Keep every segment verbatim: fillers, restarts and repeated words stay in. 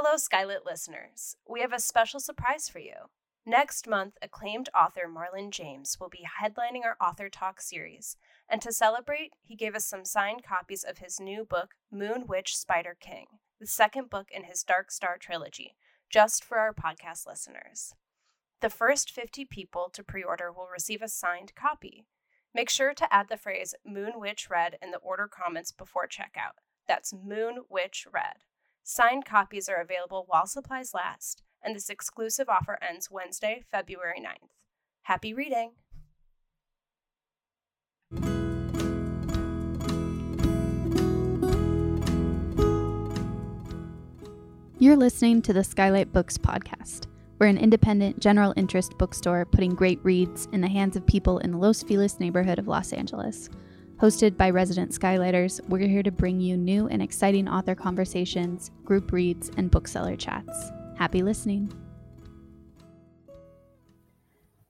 Hello, Skylit listeners. We have a special surprise for you. Next month, acclaimed author Marlon James will be headlining our Author Talk series, and to celebrate, he gave us some signed copies of his new book, Moon Witch Spider King, the second book in his Dark Star trilogy, just for our podcast listeners. The first fifty people to pre-order will receive a signed copy. Make sure to add the phrase Moon Witch Red in the order comments before checkout. That's Moon Witch Red. Signed copies are available while supplies last, and this exclusive offer ends Wednesday, February ninth. Happy reading! You're listening to the Skylight Books podcast. We're an independent, general interest bookstore putting great reads in the hands of people in the Los Feliz neighborhood of Los Angeles. Hosted by resident Skylighters, we're here to bring you new and exciting author conversations, group reads, and bookseller chats. Happy listening.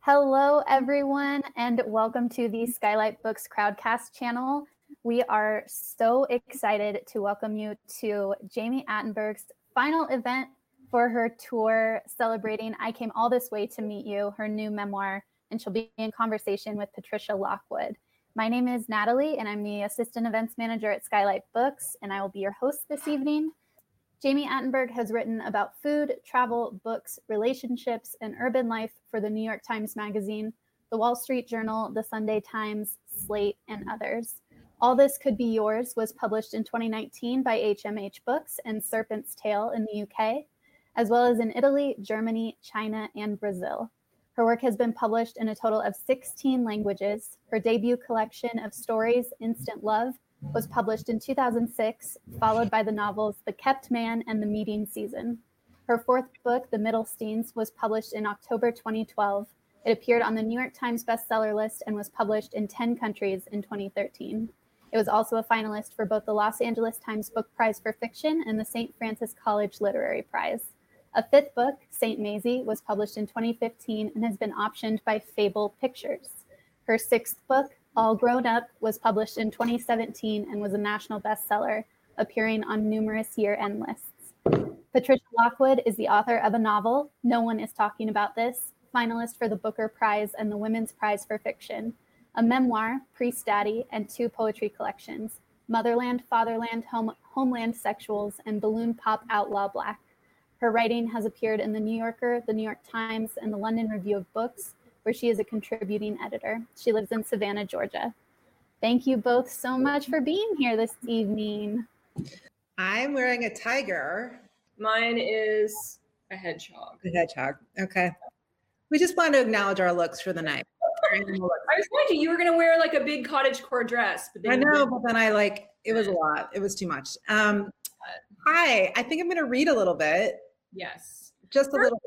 Hello, everyone, and welcome to the Skylight Books Crowdcast channel. We are so excited to welcome you to Jamie Attenberg's final event for her tour celebrating I Came All This Way to Meet You, her new memoir, and she'll be in conversation with Patricia Lockwood. My name is Natalie, and I'm the Assistant Events Manager at Skylight Books, and I will be your host this evening. Jamie Attenberg has written about food, travel, books, relationships, and urban life for the New York Times Magazine, the Wall Street Journal, the Sunday Times, Slate, and others. All This Could Be Yours was published in twenty nineteen by H M H Books and Serpent's Tail in the U K, as well as in Italy, Germany, China, and Brazil. Her work has been published in a total of sixteen languages. Her debut collection of stories, Instant Love, was published in two thousand six, followed by the novels The Kept Man and The Meeting Season. Her fourth book, The Middlesteins, was published in October twenty twelve. It appeared on the New York Times bestseller list and was published in ten countries in twenty thirteen. It was also a finalist for both the Los Angeles Times Book Prize for Fiction and the Saint Francis College Literary Prize. A fifth book, Saint Maisie, was published in twenty fifteen and has been optioned by Fable Pictures. Her sixth book, All Grown Up, was published in twenty seventeen and was a national bestseller, appearing on numerous year-end lists. Patricia Lockwood is the author of a novel, No One Is Talking About This, finalist for the Booker Prize and the Women's Prize for Fiction, a memoir, Priest Daddy, and two poetry collections, Motherland, Fatherland, Home- Homeland Sexuals, and Balloon Pop Outlaw Black. Her writing has appeared in the New Yorker, the New York Times, and the London Review of Books, where she is a contributing editor. She lives in Savannah, Georgia. Thank you both so much for being here this evening. I'm wearing a tiger. Mine is a hedgehog. A hedgehog, okay. We just want to acknowledge our looks for the night. I was wondering, you were going to wear like a big cottagecore dress. But then I know, but then I like, it was a lot. It was too much. Um, hi, I think I'm going to read a little bit. Yes. Just a first little bit.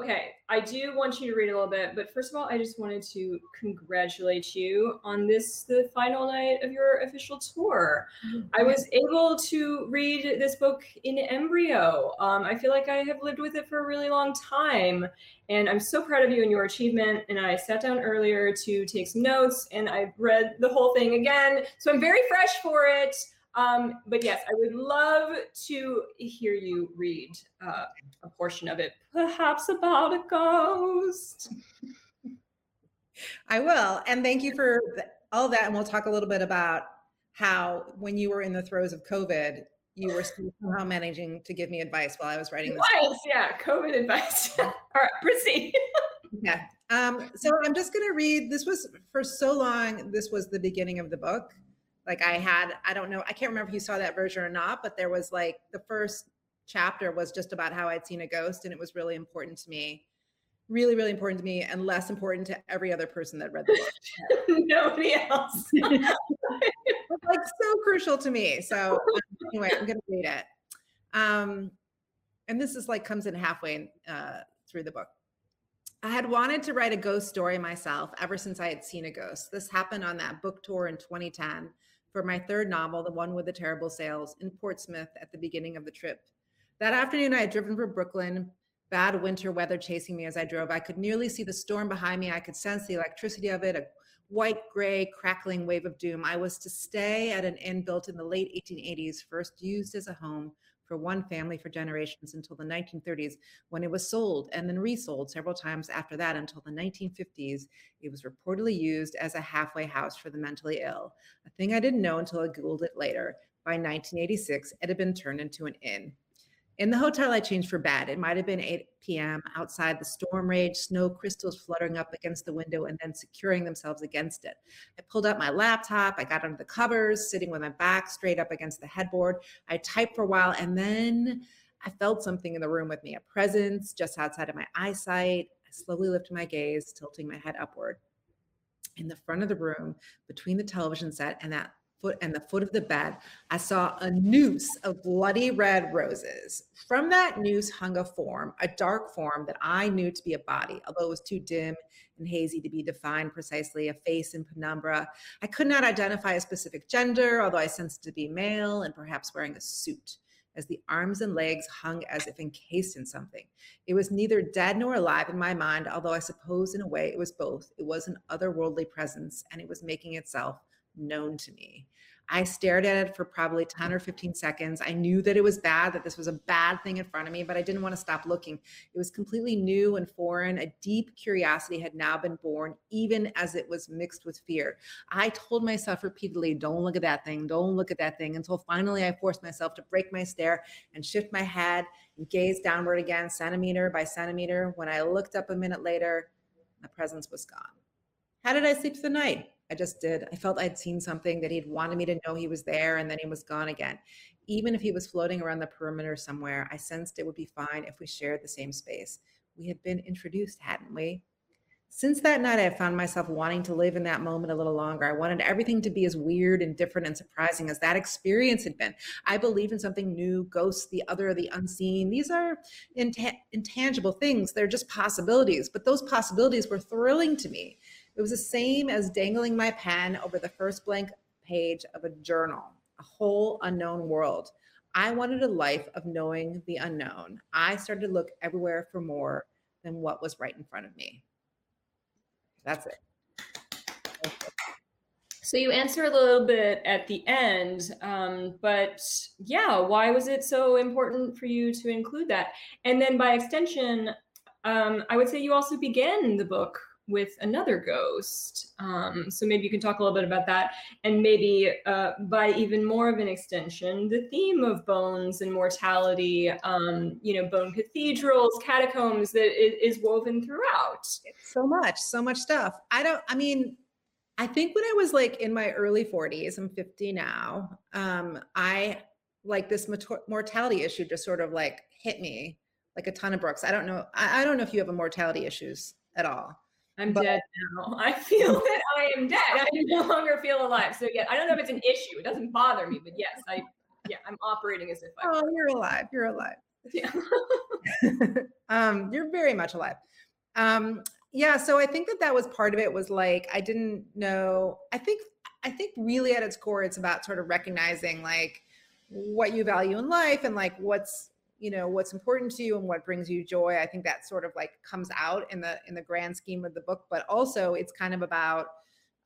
Okay. I do want you to read a little bit, but first of all, I just wanted to congratulate you on this, the final night of your official tour. Mm-hmm. I was able to read this book in embryo. Um, I feel like I have lived with it for a really long time, and I'm so proud of you and your achievement. And I sat down earlier to take some notes, and I read the whole thing again. So I'm very fresh for it. Um, but yes, I would love to hear you read uh, a portion of it, perhaps about a ghost. I will. And thank you for all that. And we'll talk a little bit about how when you were in the throes of COVID, you were still somehow managing to give me advice while I was writing this. Advice, yeah, COVID advice. All right, proceed. Yeah. Um, so I'm just going to read. This was for so long. This was the beginning of the book. Like I had, I don't know, I can't remember if you saw that version or not, but there was like the first chapter was just about how I'd seen a ghost, and it was really important to me, really, really important to me, and less important to every other person that read the book. Nobody else. It's like so crucial to me. So um, anyway, I'm going to read it. Um, and this is like comes in halfway uh, through the book. I had wanted to write a ghost story myself ever since I had seen a ghost. This happened on that book tour in twenty ten. For my third novel, the one with the terrible sales, in Portsmouth at the beginning of the trip. That afternoon, I had driven from Brooklyn, bad winter weather chasing me as I drove. I could nearly see the storm behind me. I could sense the electricity of it, a white, gray, crackling wave of doom. I was to stay at an inn built in the late eighteen eighties, first used as a home for one family for generations until the nineteen thirties, when it was sold and then resold several times after that until the nineteen fifties. It was reportedly used as a halfway house for the mentally ill, a thing I didn't know until I Googled it later. By nineteen eighty-six, it had been turned into an inn. In the hotel, I changed for bed. It might have been eight p m Outside, the storm raged, snow crystals fluttering up against the window and then securing themselves against it. I pulled out my laptop. I got under the covers, sitting with my back straight up against the headboard. I typed for a while, and then I felt something in the room with me, a presence just outside of my eyesight. I slowly lifted my gaze, tilting my head upward. In the front of the room, between the television set and that foot and the foot of the bed, I saw a noose of bloody red roses. From that noose hung a form, a dark form that I knew to be a body, although it was too dim and hazy to be defined precisely, a face in penumbra. I could not identify a specific gender, although I sensed it to be male and perhaps wearing a suit, as the arms and legs hung as if encased in something. It was neither dead nor alive in my mind, although I suppose in a way it was both. It was an otherworldly presence, and it was making itself known to me. I stared at it for probably ten or fifteen seconds. I knew that it was bad, that this was a bad thing in front of me, but I didn't want to stop looking. It was completely new and foreign. A deep curiosity had now been born, even as it was mixed with fear. I told myself repeatedly, don't look at that thing, don't look at that thing, until finally I forced myself to break my stare and shift my head and gaze downward again, centimeter by centimeter. When I looked up a minute later, the presence was gone. How did I sleep through the night? I just did. I felt I'd seen something that he'd wanted me to know he was there, and then he was gone again. Even if he was floating around the perimeter somewhere, I sensed it would be fine if we shared the same space. We had been introduced, hadn't we? Since that night, I found myself wanting to live in that moment a little longer. I wanted everything to be as weird and different and surprising as that experience had been. I believe in something new, ghosts, the other, the unseen. These are intang- intangible things. They're just possibilities, but those possibilities were thrilling to me. It was the same as dangling my pen over the first blank page of a journal, a whole unknown world. I wanted a life of knowing the unknown. I started to look everywhere for more than what was right in front of me. That's it. So you answer a little bit at the end, um, but yeah, why was it so important for you to include that? And then by extension, um, I would say you also began the book with another ghost. Um, so maybe you can talk a little bit about that, and maybe uh, by even more of an extension, the theme of bones and mortality, um, you know, bone cathedrals, catacombs, that is woven throughout. So much, so much stuff. I don't, I mean, I think when I was like in my early forties, I'm fifty now, um, I like this mortality issue just sort of like hit me like a ton of bricks. I don't know. I, I don't know if you have a mortality issues at all. I'm but, dead now. I feel that I am dead. I no longer feel alive. So yeah, I don't know if it's an issue. It doesn't bother me, but yes, I, yeah, I'm operating as if I Oh, you're alive. You're alive. Yeah. um, you're very much alive. Um, yeah. So I think that that was part of it, was like, I didn't know, I think, I think really at its core, it's about sort of recognizing like what you value in life and like what's, you know, what's important to you and what brings you joy. I think that sort of like comes out in the in the grand scheme of the book, but also it's kind of about,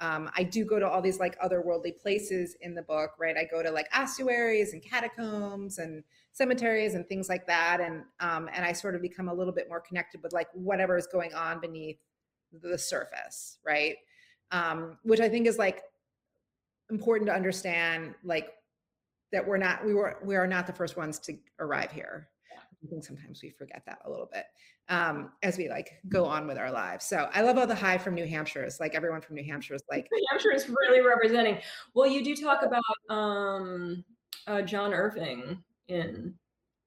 um, I do go to all these like otherworldly places in the book, right? I go to like ossuaries and catacombs and cemeteries and things like that. And, um, and I sort of become a little bit more connected with like whatever is going on beneath the surface, right? Um, which I think is like important to understand, like, that we're not, we were, we are not the first ones to arrive here. I think sometimes we forget that a little bit um, as we like go on with our lives. So I love all the hi from New Hampshire. It's like everyone from New Hampshire is like, New Hampshire is really representing. Well, you do talk about um, uh, John Irving in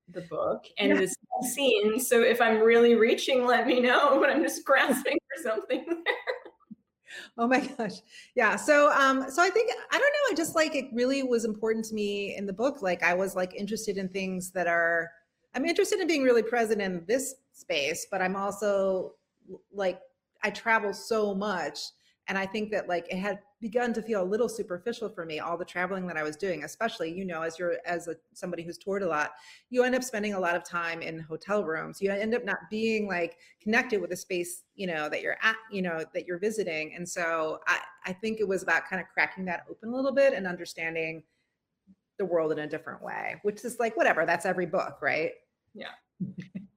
the book and yeah. this scene. So if I'm really reaching, let me know, but I'm just grasping for something there. Oh my gosh. Yeah. So, um, so I think, I don't know, I just like, it really was important to me in the book. Like I was like interested in things that are, I'm interested in being really present in this space, but I'm also like, I travel so much. And I think that like, it had begun to feel a little superficial for me, all the traveling that I was doing, especially, you know, as you're, as a, somebody who's toured a lot, you end up spending a lot of time in hotel rooms. You end up not being like connected with the space, you know, that you're at, you know, that you're visiting. And so I, I think it was about kind of cracking that open a little bit and understanding the world in a different way, which is like, whatever, that's every book, right? Yeah.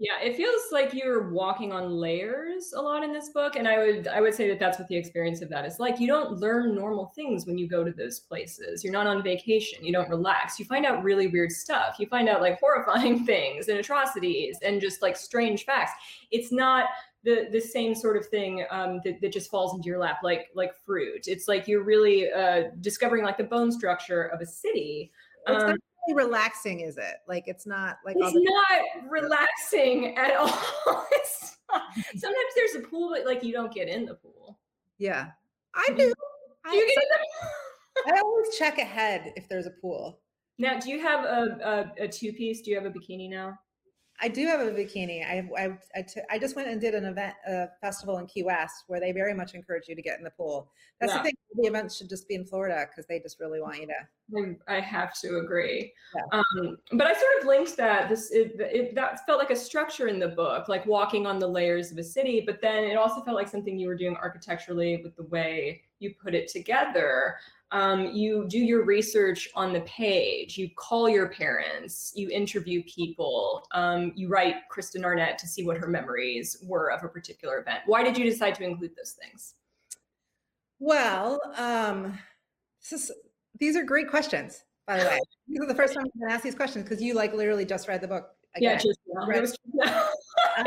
Yeah, it feels like you're walking on layers a lot in this book. And I would I would say that that's what the experience of that is like. You don't learn normal things when you go to those places. You're not on vacation. You don't relax. You find out really weird stuff. You find out like horrifying things and atrocities and just like strange facts. It's not the the same sort of thing um, that, that just falls into your lap like like fruit. It's like you're really uh, discovering like the bone structure of a city. Um, relaxing, is it? Like, it's not like it's all the- not relaxing at all. It's not. Sometimes there's a pool, but like you don't get in the pool. Yeah, I do. do I, you get in the- I always check ahead if there's a pool. Now, do you have a a, a two piece? Do you have a bikini now? I do have a bikini. I I I, t- I just went and did an event, a festival in Key West, where they very much encourage you to get in the pool. That's yeah. the thing. The event should just be in Florida because they just really want you to. I have to agree. Yeah. Um, but I sort of linked that. This it, it, that felt like a structure in the book, like walking on the layers of a city. But then it also felt like something you were doing architecturally with the way you put it together. Um, you do your research on the page, you call your parents, you interview people, um, you write Kristen Arnett to see what her memories were of a particular event. Why did you decide to include those things? Well, um, this is, these are great questions, by the way. This is the first time I'm going to ask these questions because you like literally just read the book. Again. Yeah, just read it. um, I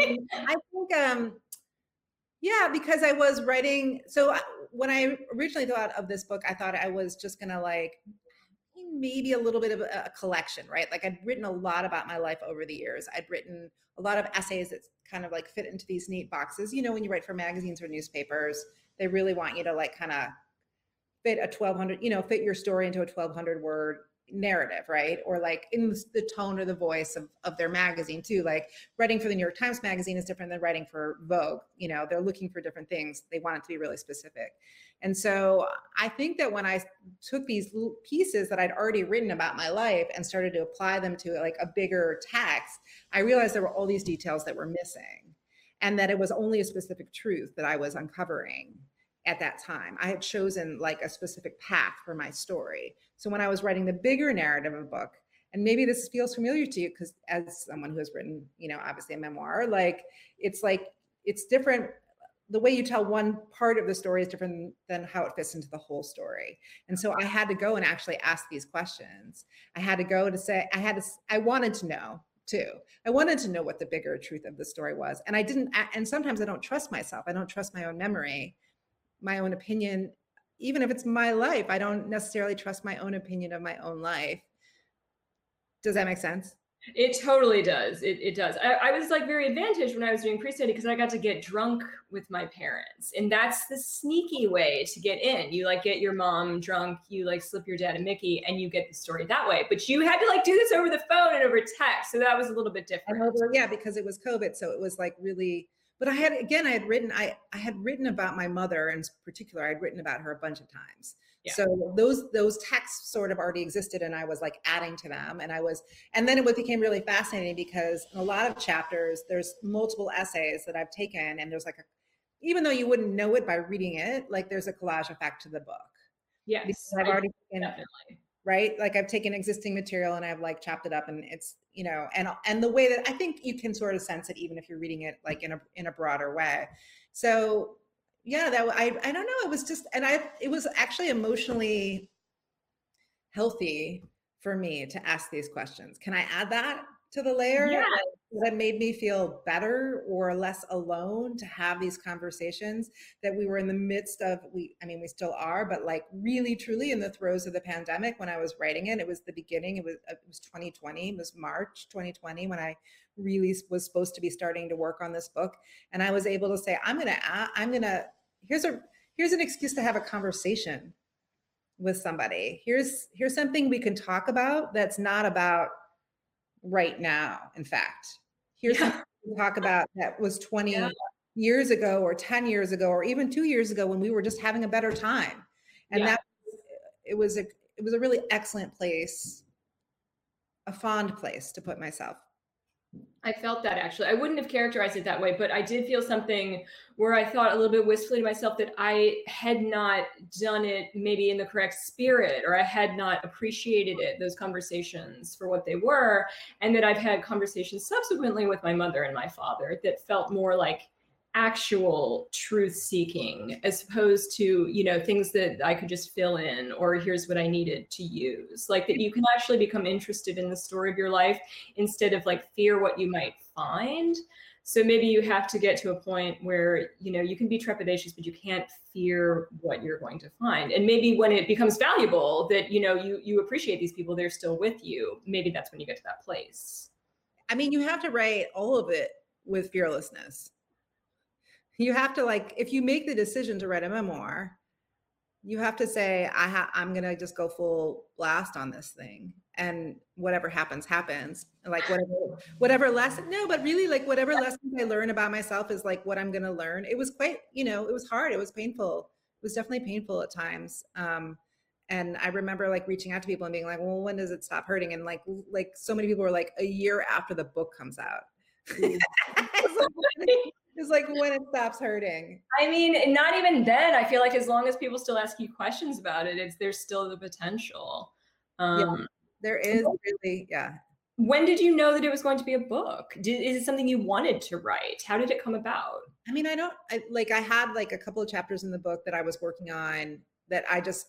think, um, yeah, because I was writing, so I, when I originally thought of this book, I thought I was just going to like, maybe a little bit of a, a collection, right? Like I'd written a lot about my life over the years. I'd written a lot of essays that kind of like fit into these neat boxes. You know, when you write for magazines or newspapers, they really want you to like kind of fit a twelve hundred, you know, fit your story into a twelve hundred word narrative, right? Or like in the tone or the voice of, of their magazine too. Like writing for the New York Times magazine is different than writing for Vogue. You know, they're looking for different things. They want it to be really specific. And so I think that when I took these little pieces that I'd already written about my life and started to apply them to like a bigger text, I realized there were all these details that were missing and that it was only a specific truth that I was uncovering. At that time, I had chosen like a specific path for my story. So when I was writing the bigger narrative of a book, and maybe this feels familiar to you because as someone who has written, you know, obviously a memoir, like it's like, it's different. The way you tell one part of the story is different than how it fits into the whole story. And so I had to go and actually ask these questions. I had to go to say, I had to, I wanted to know. Too. I wanted to know what the bigger truth of the story was. And I didn't, and sometimes I don't trust myself. I don't trust my own memory, my own opinion, even if it's my life, I don't necessarily trust my own opinion of my own life. Does that make sense? It totally does. It it does. I, I was like very advantaged when I was doing Priest Daddy because I got to get drunk with my parents. And that's the sneaky way to get in. You like get your mom drunk, you like slip your dad a Mickey and you get the story that way. But you had to like do this over the phone and over text. So that was a little bit different. Over, yeah, because it was COVID. So it was like really, but I had, again, I had written, I, I had written about my mother in particular. I'd written about her a bunch of times. Yeah. So those those texts sort of already existed and I was like adding to them and I was, and then it became really fascinating because in a lot of chapters, there's multiple essays that I've taken and there's like, a, even though you wouldn't know it by reading it, like there's a collage effect to the book. Yes. Because I've already taken, definitely. Right? Like I've taken existing material and I've like chopped it up and it's, you know, and, and the way that I think you can sort of sense it, even if you're reading it like in a, in a broader way. So yeah, that I, I don't know. It was just, and I, it was actually emotionally healthy for me to ask these questions. Can I add that to the layer? Yeah. That made me feel better or less alone to have these conversations that we were in the midst of. We, I mean, we still are, but like really, truly in the throes of the pandemic when I was writing it, it was the beginning. It was, it was twenty twenty, it was March, twenty twenty when I really was supposed to be starting to work on this book. And I was able to say, I'm going to, I'm going to, here's a, here's an excuse to have a conversation with somebody. Here's, here's something we can talk about. That's not about right now. In fact, here's yeah. something we talk about that was twenty yeah. years ago or ten years ago, or even two years ago when we were just having a better time. And yeah. that, it was a, it was a really excellent place, a fond place to put myself. I felt that actually. I wouldn't have characterized it that way, but I did feel something where I thought a little bit wistfully to myself that I had not done it maybe in the correct spirit, or I had not appreciated it, those conversations for what they were. And that I've had conversations subsequently with my mother and my father that felt more like actual truth seeking, as opposed to, you know, things that I could just fill in, or here's what I needed to use. Like that you can actually become interested in the story of your life instead of like fear what you might find. So maybe you have to get to a point where, you know, you can be trepidatious, but you can't fear what you're going to find. And maybe when it becomes valuable that, you know, you, you appreciate these people, they're still with you. Maybe that's when you get to that place. I mean, you have to write all of it with fearlessness. You have to, like, if you make the decision to write a memoir, you have to say, I ha- I'm going to just go full blast on this thing. And whatever happens, happens. Like whatever, whatever lesson, no, but really like whatever lessons I learn about myself is like what I'm going to learn. It was quite, you know, it was hard. It was painful. It was definitely painful at times. Um, and I remember like reaching out to people and being like, well, when does it stop hurting? And like, like so many people were like, a year after the book comes out. It's like when it stops hurting. I mean, not even then. I feel like as long as people still ask you questions about it, it's there's still the potential. Um, yeah, there is really, yeah. When did you know that it was going to be a book? Did, is it something you wanted to write? How did it come about? I mean, I don't, I, like I had like a couple of chapters in the book that I was working on that I just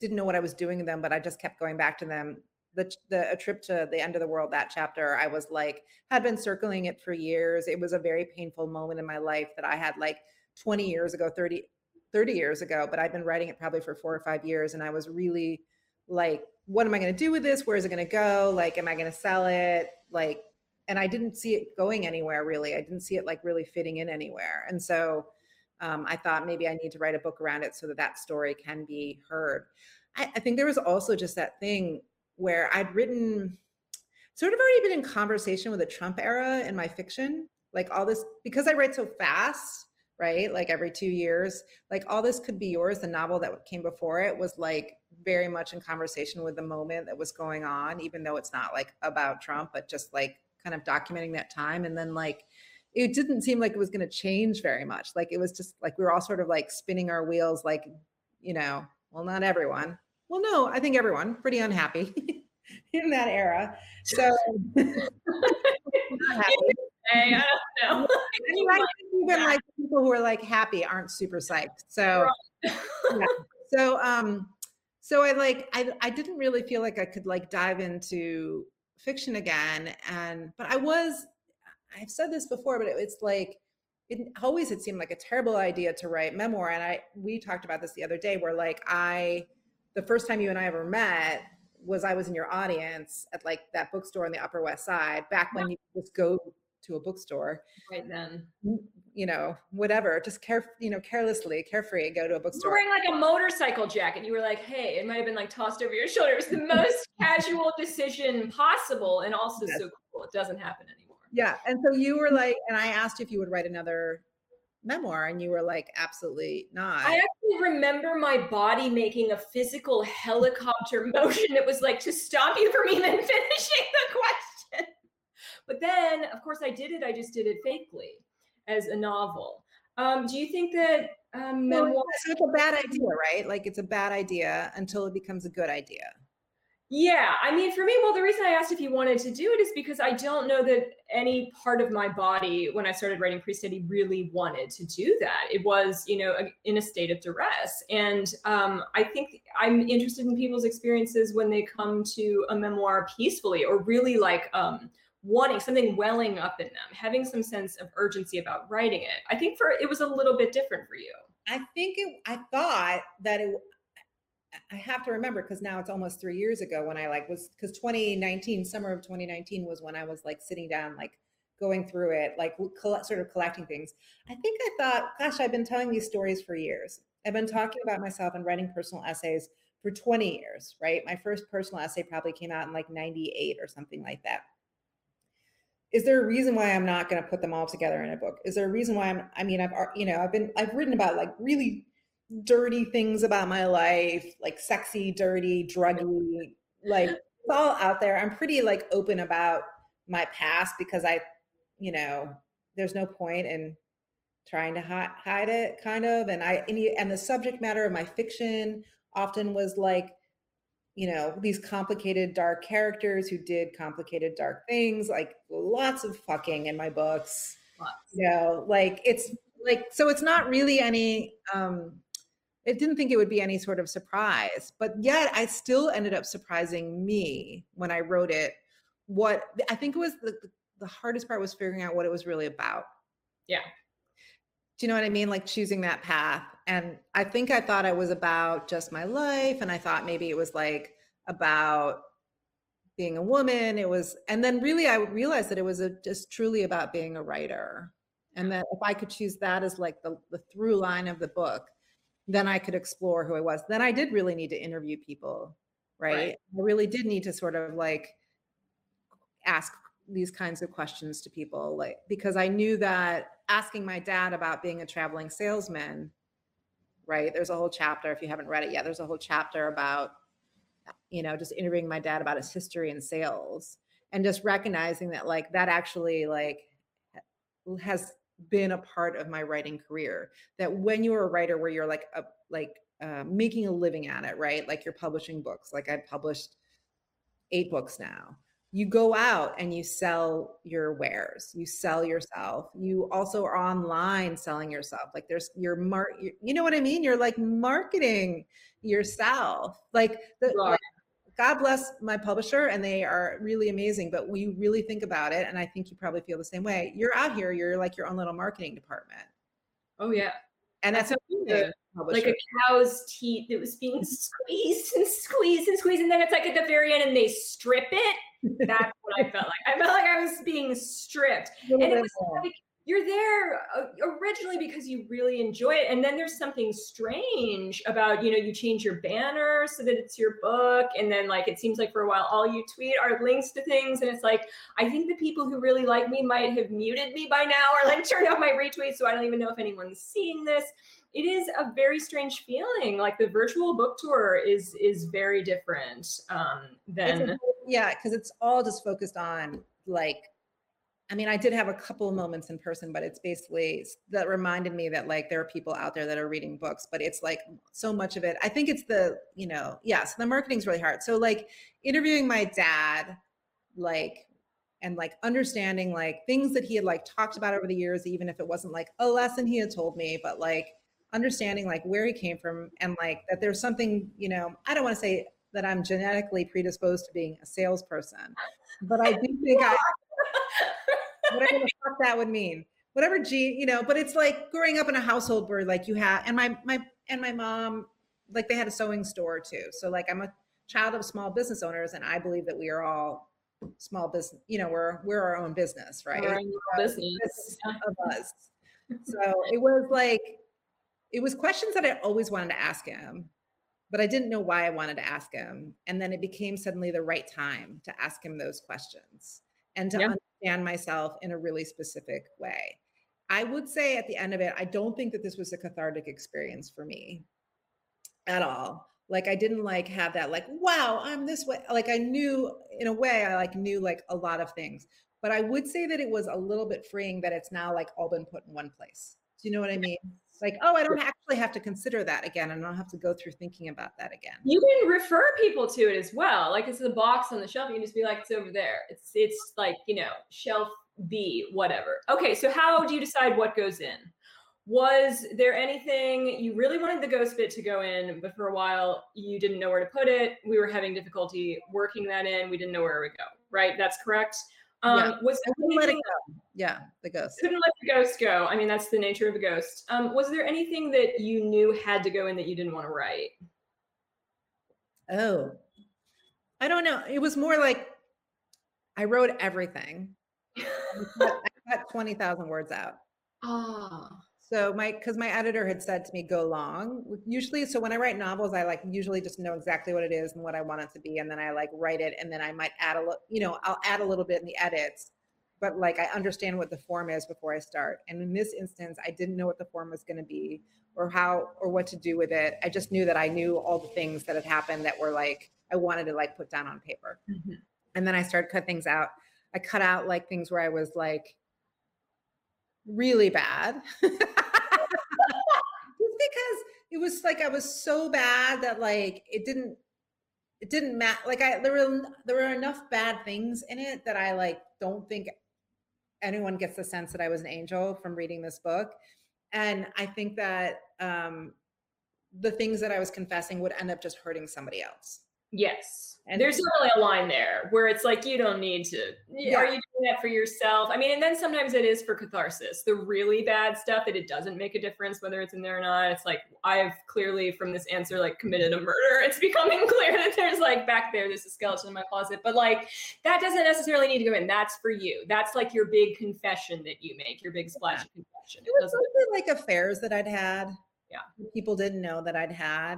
didn't know what I was doing in them, but I just kept going back to them. The, the A Trip to the End of the World, that chapter, I was like, had been circling it for years. It was a very painful moment in my life that I had like twenty years ago, thirty, thirty years ago, but I've been writing it probably for four or five years. And I was really like, what am I going to do with this? Where is it going to go? Like, am I going to sell it? Like, and I didn't see it going anywhere really. I didn't see it like really fitting in anywhere. And so um, I thought maybe I need to write a book around it so that that story can be heard. I, I think there was also just that thing where I'd written, sort of already been in conversation with the Trump era in my fiction, like all this, because I write so fast, right? Like every two years, like All This Could Be Yours, the novel that came before it, was like very much in conversation with the moment that was going on, even though it's not like about Trump, but just like kind of documenting that time. And then like, it didn't seem like it was gonna change very much. Like it was just like, we were all sort of like spinning our wheels, like, you know, well, not everyone. Well, no, I think everyone pretty unhappy in that era. So not happy. Hey, I don't know. Anyway, I think even like people who are like happy aren't super psyched. So yeah. so um so I like I I didn't really feel like I could like dive into fiction again. And but I was, I've said this before, but it, it's like it always had seemed like a terrible idea to write memoir. And I we talked about this the other day where like I the first time you and I ever met was I was in your audience at like that bookstore on the Upper West Side, back when you could just go to a bookstore. Right then. You know, whatever, just care, you know, carelessly, carefree, go to a bookstore. You were wearing like a motorcycle jacket. You were like, hey, it might've been like tossed over your shoulder. It was the most casual decision possible. And also yes. So cool, it doesn't happen anymore. Yeah, and so you were like, and I asked if you would write another memoir, and you were like, absolutely not. I actually remember my body making a physical helicopter motion. It was like to stop you from even finishing the question. But then, of course, I did it. I just did it fakely as a novel. Um, do you think that um, memoir? Well, it's, it's a bad idea, right? Like it's a bad idea until it becomes a good idea. Yeah, I mean, for me, well, the reason I asked if you wanted to do it is because I don't know that any part of my body, when I started writing Priest Daddy, really wanted to do that. It was, you know, a, in a state of duress. And um, I think I'm interested in people's experiences when they come to a memoir peacefully, or really like um, wanting something welling up in them, having some sense of urgency about writing it. I think for it was a little bit different for you. I think it, I thought that it I have to remember, because now it's almost three years ago when I like was, because twenty nineteen, summer of twenty nineteen was when I was like sitting down, like going through it, like collect, sort of collecting things. I think I thought, gosh, I've been telling these stories for years. I've been talking about myself and writing personal essays for twenty years, right? My first personal essay probably came out in like ninety-eight or something like that. Is there a reason why I'm not going to put them all together in a book? Is there a reason why I'm, I mean, I've, you know, I've been, I've written about like really dirty things about my life, like sexy, dirty, druggy, like it's all out there. I'm pretty like open about my past because I you know, there's no point in trying to hide, hide it, kind of. And I, and, you, and the subject matter of my fiction often was like, you know, these complicated dark characters who did complicated dark things, like lots of fucking in my books, lots. You know, like it's like, so it's not really any, um, I didn't think it would be any sort of surprise, but yet I still ended up surprising me when I wrote it. What I think was the, the hardest part was figuring out what it was really about. Yeah. Do you know what I mean? Like choosing that path. And I think I thought it was about just my life. And I thought maybe it was like about being a woman. It was, and then really I realized that it was a, just truly about being a writer. And that if I could choose that as like the, the through line of the book, then I could explore who I was. Then I did really need to interview people, right? right? I really did need to sort of like ask these kinds of questions to people, like, because I knew that asking my dad about being a traveling salesman, right? There's a whole chapter, if you haven't read it yet, there's a whole chapter about, you know, just interviewing my dad about his history in sales and just recognizing that like, that actually like has been a part of my writing career, that when you're a writer where you're like a, like uh, making a living at it, right? Like you're publishing books, like I've published eight books now. You go out and you sell your wares, you sell yourself. You also are online selling yourself. Like there's your mark, you know what I mean? You're like marketing yourself. Like, the, like God bless my publisher and they are really amazing, but when you really think about it, and I think you probably feel the same way, you're out here, you're like your own little marketing department. Oh yeah. And that's, that's like a cow's teeth that was being squeezed and squeezed and squeezed. And then it's like at the very end and they strip it. That's what I felt like. I felt like I was being stripped. And it was like, you're there originally because you really enjoy it. And then there's something strange about, you know, you change your banner so that it's your book. And then like, it seems like for a while, all you tweet are links to things. And it's like, I think the people who really like me might have muted me by now or like turned off my retweets. So I don't even know if anyone's seeing this. It is a very strange feeling. Like the virtual book tour is is very different um, than. A, yeah, because it's all just focused on like, I mean, I did have a couple of moments in person, but it's basically that reminded me that like there are people out there that are reading books, but it's like so much of it. I think it's the, you know, yeah, so the marketing's really hard. So like interviewing my dad, like, and like understanding like things that he had like talked about over the years, even if it wasn't like a lesson he had told me, but like, understanding like where he came from and like that there's something, you know, I don't want to say that I'm genetically predisposed to being a salesperson, but I do think I, whatever the fuck that would mean, whatever gene, you know, but it's like growing up in a household where like you have, and my, my, and my mom, like they had a sewing store too. So like I'm a child of small business owners and I believe that we are all small business, you know, we're, we're our own business, right? Our own business. Business of us. So it was like, it was questions that I always wanted to ask him, but I didn't know why I wanted to ask him. And then it became suddenly the right time to ask him those questions and to yeah. understand myself in a really specific way. I would say at the end of it, I don't think that this was a cathartic experience for me at all. Like I didn't like have that like, wow, I'm this way. Like I knew in a way, I like knew like a lot of things, but I would say that it was a little bit freeing that it's now like all been put in one place. Do you know what I mean? Like, oh, I don't actually have to consider that again. I don't have to go through thinking about that again. You can refer people to it as well. Like it's a box on the shelf. You can just be like, it's over there. It's it's like, you know, shelf B, whatever. Okay, so how do you decide what goes in? Was there anything you really wanted the ghost bit to go in, but for a while you didn't know where to put it? We were having difficulty working that in. We didn't know where it would go, right? That's correct. Um, yeah. Was there anything, let it go. Yeah, the ghost. Couldn't let the ghost go. I mean, that's the nature of a ghost. Um, was there anything that you knew had to go in that you didn't want to write? Oh, I don't know. It was more like I wrote everything. I got, got twenty thousand words out. Ah. Oh. So my, because my editor had said to me, go long. Usually, so when I write novels, I like usually just know exactly what it is and what I want it to be. And then I like write it and then I might add a little, you know, I'll add a little bit in the edits, but like I understand what the form is before I start. And in this instance, I didn't know what the form was going to be or how, or what to do with it. I just knew that I knew all the things that had happened that were like, I wanted to like put down on paper. Mm-hmm. And then I started cut things out. I cut out like things where I was like, really bad. Because it was like I was so bad that like it didn't it didn't matter. Like I there were there were enough bad things in it that I like don't think anyone gets the sense that I was an angel from reading this book. And I think that um, the things that I was confessing would end up just hurting somebody else. Yes. And there's really a line there where it's like, you don't need to, yeah. Are you doing that for yourself? I mean, and then sometimes it is for catharsis, the really bad stuff that it doesn't make a difference whether it's in there or not. It's like, I've clearly from this answer, like committed a murder. It's becoming clear that there's like back there, there's a skeleton in my closet, but like that doesn't necessarily need to go in. That's for you. That's like your big confession that you make, your big splash of confession. It, it was like affairs that I'd had. Yeah. People didn't know that I'd had.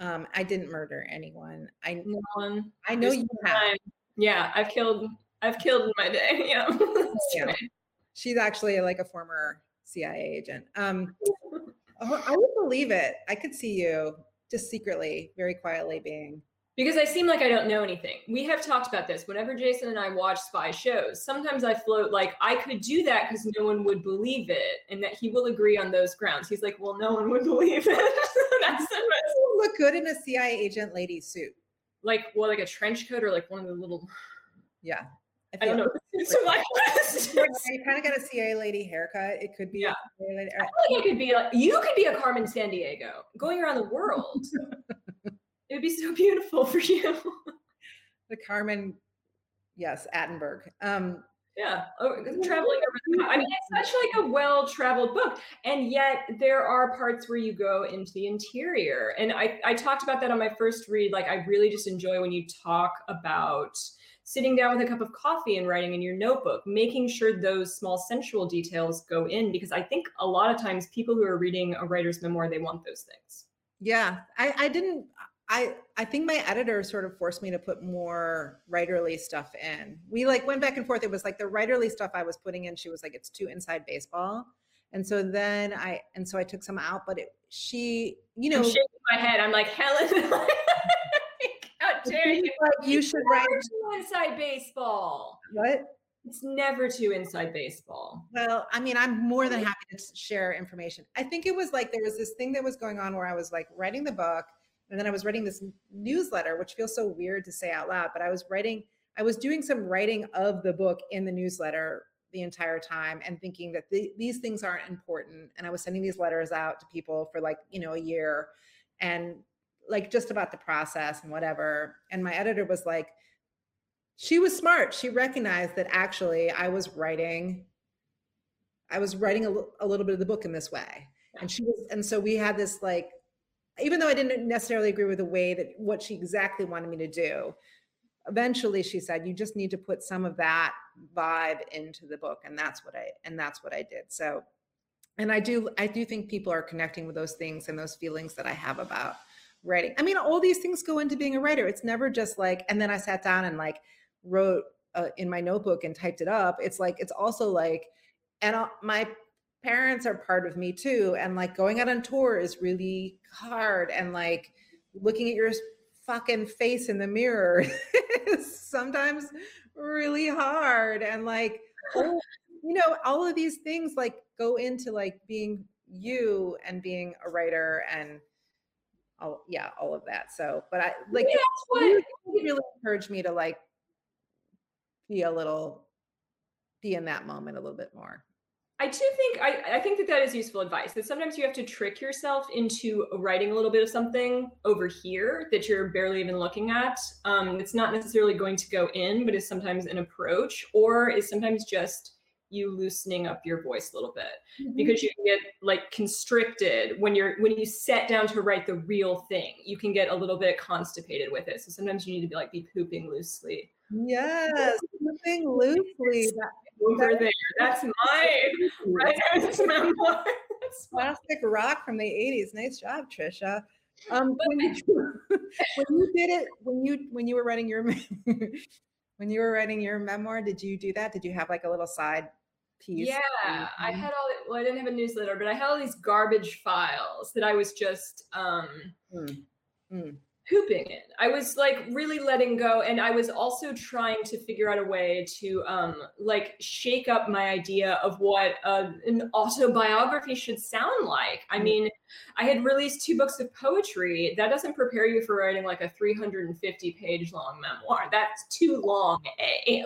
Um, I didn't murder anyone. I no one. I know you have. Yeah, I've killed. I've killed in my day. Yeah. Yeah. She's actually like a former C I A agent. Um, I would believe it. I could see you just secretly, very quietly being. Because I seem like I don't know anything. We have talked about this. Whenever Jason and I watch spy shows, sometimes I float like I could do that because no one would believe it, and that he will agree on those grounds. He's like, well, no one would believe it. That's the best. You look good in a C I A agent lady suit. Like, well, like a trench coat or like one of the little. Yeah. I, I don't know. It's like, you kind of got a C I A lady haircut. It could be. Yeah. A C I A lady. I feel like it could be like, you could be a Carmen Sandiego going around the world. It would be so beautiful for you. The Carmen, yes, Attenberg. Um, yeah, oh, traveling over. I mean, it's such like a well-traveled book, and yet there are parts where you go into the interior. And I, I talked about that on my first read. Like, I really just enjoy when you talk about sitting down with a cup of coffee and writing in your notebook, making sure those small sensual details go in, because I think a lot of times people who are reading a writer's memoir, they want those things. Yeah, I, I didn't. I, I think my editor sort of forced me to put more writerly stuff in. We like went back and forth. It was like the writerly stuff I was putting in, she was like, it's too inside baseball. And so then I, and so I took some out, but it, she, you know. I'm shaking my head. I'm like, Helen, how dare you? Like, you should write. It's never too inside baseball. What? It's never too inside baseball. Well, I mean, I'm more than happy to share information. I think it was like, there was this thing that was going on where I was like writing the book. And then I was writing this newsletter, which feels so weird to say out loud, but I was writing, I was doing some writing of the book in the newsletter the entire time and thinking that the, these things aren't important. And I was sending these letters out to people for like, you know, a year and like just about the process and whatever. And my editor was like, she was smart. She recognized that actually I was writing, I was writing a, a little bit of the book in this way. And she was, and so we had this like, even though I didn't necessarily agree with the way that what she exactly wanted me to do, eventually she said, you just need to put some of that vibe into the book. And that's what I, and that's what I did. So, and I do, I do think people are connecting with those things and those feelings that I have about writing. I mean, all these things go into being a writer. It's never just like, and then I sat down and like wrote uh, in my notebook and typed it up. It's like, it's also like, and I'll, my parents are part of me too. And like going out on tour is really hard. And like looking at your fucking face in the mirror is sometimes really hard. And like, oh, you know, all of these things like go into like being you and being a writer and all, yeah, all of that. So, but I like, yeah, what? It really, really encouraged me to like be a little, be in that moment a little bit more. I do think, I, I think that that is useful advice, that sometimes you have to trick yourself into writing a little bit of something over here that you're barely even looking at. Um, it's not necessarily going to go in, but is sometimes an approach, or is sometimes just you loosening up your voice a little bit, mm-hmm. because you can get like constricted when you're, when you set down to write the real thing, you can get a little bit constipated with it. So sometimes you need to be like, be pooping loosely. Yes, pooping loosely. Over there. That's my writer's memoir. Plastic rock from the eighties. Nice job, Trisha. Um, when, you, when you did it, when you when you were writing your when you were writing your memoir, did you do that? Did you have like a little side piece? Yeah, mm-hmm. I had all. Well, I didn't have a newsletter, but I had all these garbage files that I was just. Um, mm. Mm. pooping it. I was like really letting go. And I was also trying to figure out a way to um, like shake up my idea of what uh, an autobiography should sound like. I mean, I had released two books of poetry. That doesn't prepare you for writing like a three hundred fifty page long memoir. That's too long.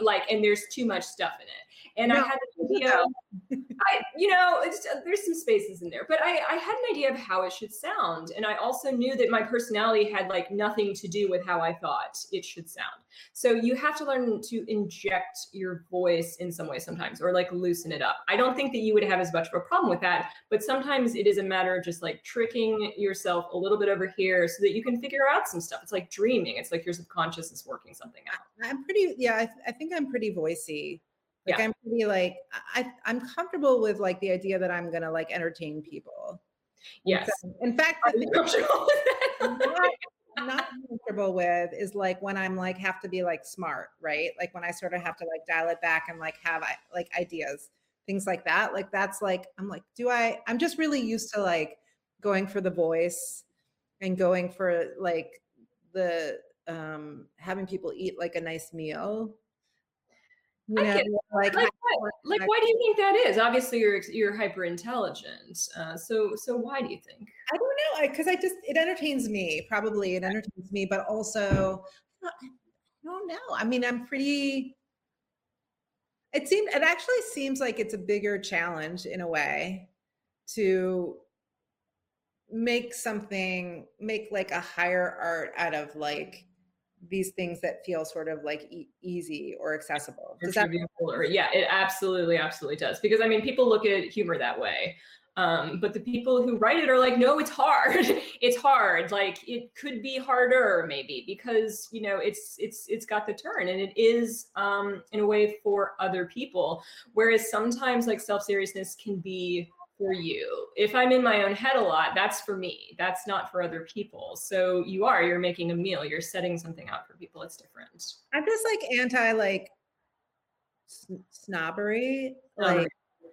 Like, and there's too much stuff in it. And no. I had an idea. I, you know, it's, uh, there's some spaces in there, but I, I had an idea of how it should sound. And I also knew that my personality had like nothing to do with how I thought it should sound. So you have to learn to inject your voice in some way sometimes, or like loosen it up. I don't think that you would have as much of a problem with that, but sometimes it is a matter of just like tricking yourself a little bit over here so that you can figure out some stuff. It's like dreaming. It's like your subconscious is working something out. I'm pretty, yeah, I, th- I think I'm pretty voicey. Like, yeah. I'm pretty, like, I, I'm comfortable with, like, the idea that I'm going to, like, entertain people. Yes. So, in fact, I'm comfortable I'm not, not comfortable with is, like, when I'm, like, have to be, like, smart, right? Like, when I sort of have to, like, dial it back and, like, have, like, ideas, things like that. Like, that's, like, I'm, like, do I, I'm just really used to, like, going for the voice and going for, like, the, um, having people eat, like, a nice meal. You know, like, like, what? like, why do you think that is? Obviously, you're you're hyper intelligent. Uh, so, so why do you think? I don't know, because I, I just it entertains me. Probably it entertains me, but also I don't know. I mean, I'm pretty. It seems it actually seems like it's a bigger challenge in a way to make something make like a higher art out of like these things that feel sort of like e- easy or accessible. Does that- or, yeah, it absolutely, absolutely does. Because I mean, people look at humor that way. Um, but the people who write it are like, no, it's hard. It's hard. Like it could be harder maybe because, you know, it's, it's, it's got the turn and it is um, in a way for other people. Whereas sometimes like self-seriousness can be for you. If I'm in my own head a lot, that's for me. That's not for other people. So you are, you're making a meal, you're setting something out for people. It's different. I'm just like anti like sn- snobbery. Like, um,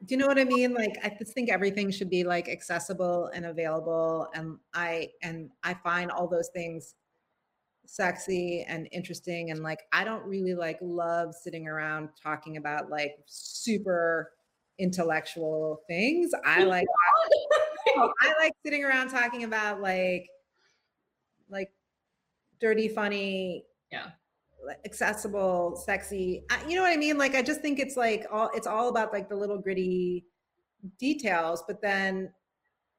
do you know what I mean? Like, I just think everything should be like accessible and available. And I, and I find all those things sexy and interesting. And like, I don't really like love sitting around talking about like super intellectual things. I like I like sitting around talking about like like dirty, funny, yeah, accessible, sexy. I, you know what I mean? Like I just think it's like all it's all about like the little gritty details. But then,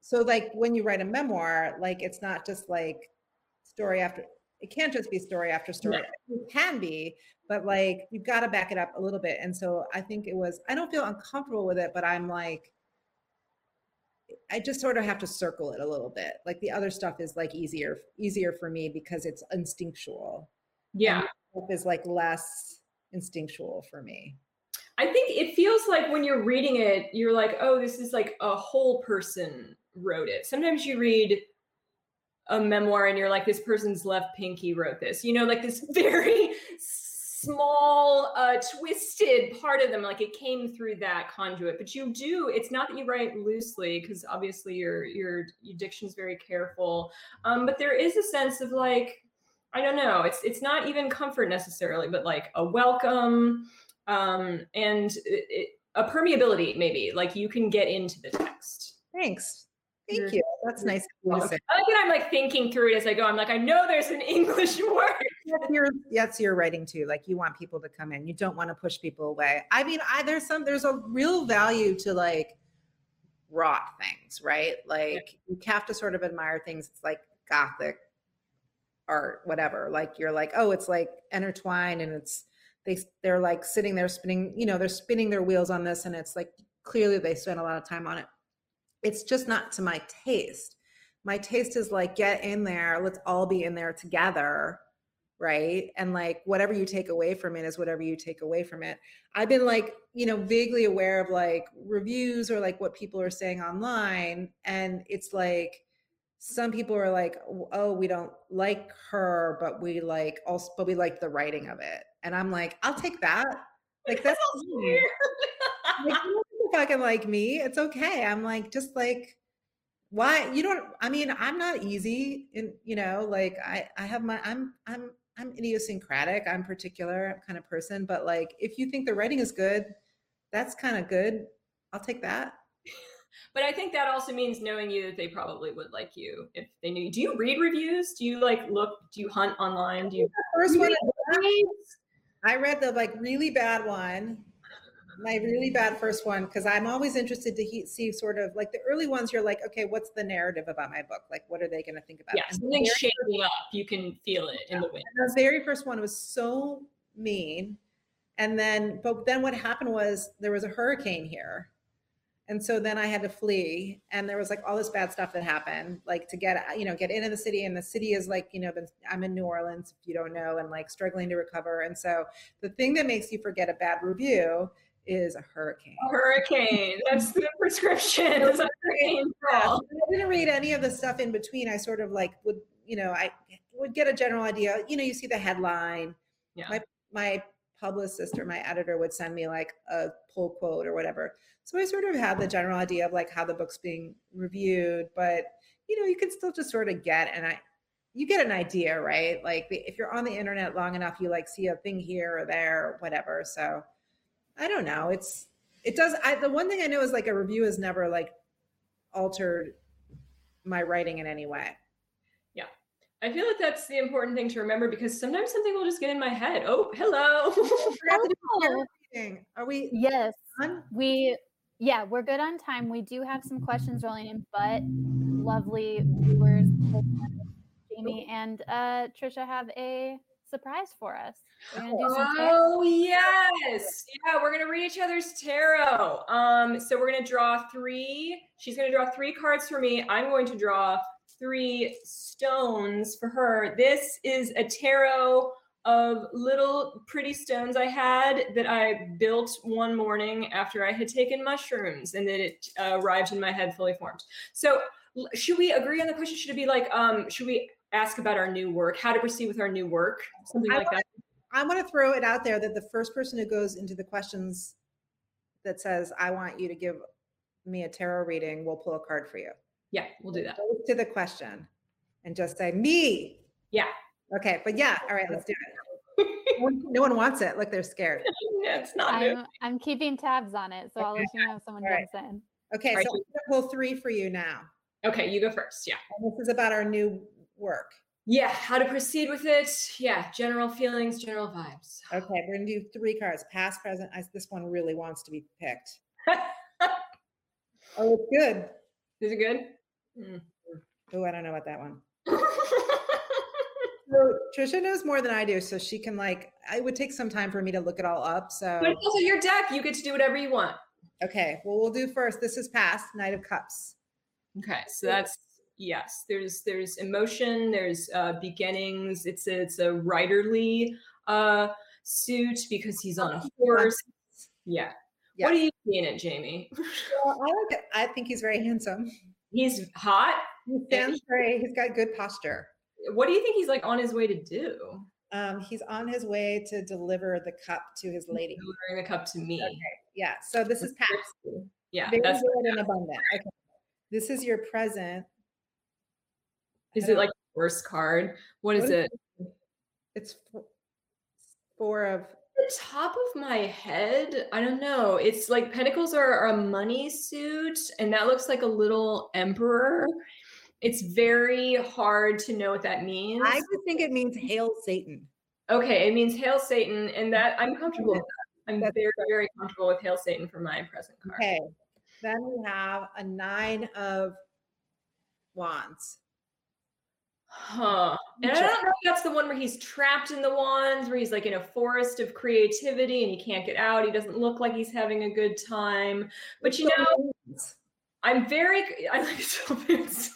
so like when you write a memoir, like it's not just like story after. It can't just be story after story. No. It can be, but like you've got to back it up a little bit. And so I think it was, I don't feel uncomfortable with it, but I'm like, I just sort of have to circle it a little bit. Like the other stuff is like easier, easier for me because it's instinctual. Yeah. Stuff is like less instinctual for me. I think it feels like when you're reading it, you're like, oh, this is like a whole person wrote it. Sometimes you read a memoir and you're like, this person's left pinky wrote this, you know, like this very small, uh, twisted part of them. Like it came through that conduit, but you do, it's not that you write loosely because obviously your, your, your diction's very careful. Um, but there is a sense of like, I don't know, it's, it's not even comfort necessarily, but like a welcome, um, and it, it, a permeability maybe, like you can get into the text. Thanks. Thank you. That's nice. I like that I'm like thinking through it as I go. I'm like, I know there's an English word. That's your, that's your writing too. Like you want people to come in. You don't want to push people away. I mean, I, there's some, there's a real value to like raw things, right? Like you have to sort of admire things. It's like Gothic art, whatever. Like you're like, oh, it's like intertwined and it's, they, they're like sitting there spinning, you know, they're spinning their wheels on this. And it's like, clearly they spent a lot of time on it. It's just not to my taste. My taste is like, get in there. Let's all be in there together, right? And like, whatever you take away from it is whatever you take away from it. I've been like, you know, vaguely aware of like reviews or like what people are saying online. And it's like, some people are like, oh, we don't like her, but we like also, but we like the writing of it. And I'm like, I'll take that. Like that's weird. Like, fucking like me, it's okay. I'm like, just like why you don't, I mean, I'm not easy in, you know, like I, I have my, I'm, I'm, I'm idiosyncratic. I'm particular kind of person, but like, if you think the writing is good, that's kind of good. I'll take that. But I think that also means knowing you that they probably would like you if they knew you. Do you read reviews? Do you like look, do you hunt online? Do you the first one I read the like really bad one, my really bad first one, because I'm always interested to he- see sort of like the early ones. You're like, okay, what's the narrative about my book? Like, what are they going to think about? Yeah, it? Something shaking up. You can feel it in the wind. The very first one was so mean. And then, but then what happened was there was a hurricane here. And so then I had to flee, and there was like all this bad stuff that happened, like to get, you know, get into the city, and the city is like, you know, been, I'm in New Orleans, if you don't know, and like struggling to recover. And so the thing that makes you forget a bad review is a hurricane. A hurricane. That's the prescription. That's a hurricane. Yeah. I didn't read any of the stuff in between. I sort of like would, you know, I would get a general idea. You know, you see the headline. Yeah. My, my publicist or my editor would send me like a pull quote or whatever. So I sort of had the general idea of like how the book's being reviewed, but you know, you can still just sort of get, and I, you get an idea, right? Like the, if you're on the internet long enough, you like see a thing here or there or whatever. So I don't know. It's, it does. I, the one thing I know is like a review has never like altered my writing in any way. Yeah. I feel like that's the important thing to remember, because sometimes something will just get in my head. Oh, hello. Oh, are we? Yes. On? We, yeah, we're good on time. We do have some questions rolling in, but lovely viewers, Jamie and uh, Trisha have a surprise for us. We're gonna do some tarot. Oh, yes. Yeah, we're going to read each other's tarot. Um, so we're going to draw three. She's going to draw three cards for me. I'm going to draw three stones for her. This is a tarot of little pretty stones I had that I built one morning after I had taken mushrooms, and then it uh, arrived in my head fully formed. So should we agree on the question? Should it be like, um, should we ask about our new work, how to proceed with our new work, something I like wanna, that? I want to throw it out there that the first person who goes into the questions that says, I want you to give me a tarot reading, we'll pull a card for you. Yeah, we'll do that. Go to the question and just say, me. Yeah. Okay, but yeah, all right, let's do it. No, one, no one wants it. Look, they're scared. Yeah, it's not. I'm, I'm keeping tabs on it, so I'll let you know if someone jumps right in. Okay, right. So I'll pull three for you now. Okay, you go first. Yeah. And this is about our new work. Yeah, how to proceed with it. Yeah, general feelings, general vibes. Okay, we're gonna do three cards: past, present. I, this one really wants to be picked. Oh, it's good. Is it good? Mm. Oh, I don't know about that one. So Trisha knows more than I do, so she can like, it would take some time for me to look it all up. So, but also your deck, you get to do whatever you want. Okay, well, we'll do first. This is past, Knight of Cups. Okay, so that's, yes, there's there's emotion, there's uh, beginnings. It's a, it's a riderly uh, suit because he's on a horse. Yeah. yeah. What do you see in it, Jamie? Well, I like it. I think he's very handsome. He's hot. He stands straight. He's got good posture. What do you think he's like on his way to do? Um, he's on his way to deliver the cup to his lady. Delivering the cup to me. Okay. Yeah. So this is past. Yeah. Very that's good and abundant. Okay. This is your present. Is it like the worst card? What, what is, is it? it? It's four of. The top of my head, I don't know. It's like Pentacles are, are a money suit, and that looks like a little emperor. It's very hard to know what that means. I just think it means hail Satan. Okay, it means hail Satan, and that I'm comfortable with that. I'm That's very, very comfortable with hail Satan for my present card. Okay, then we have a Nine of Wands. Huh. And I don't know if that's the one where he's trapped in the wands, where he's like in a forest of creativity and he can't get out. He doesn't look like he's having a good time. But you know, I'm very, I like it.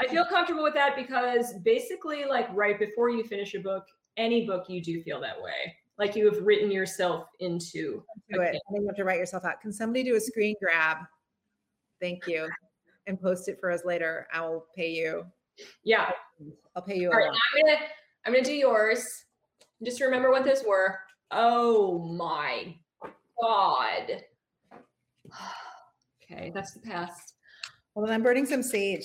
I feel comfortable with that because basically like right before you finish a book, any book, you do feel that way. Like you have written yourself into do it. I think you have to write yourself out. Can somebody do a screen grab? Thank you. And post it for us later. I will pay you. Yeah. I'll pay you. All right, I'm gonna I'm gonna do yours. Just remember what those were. Oh my God. Okay, that's the past. Well, then I'm burning some sage.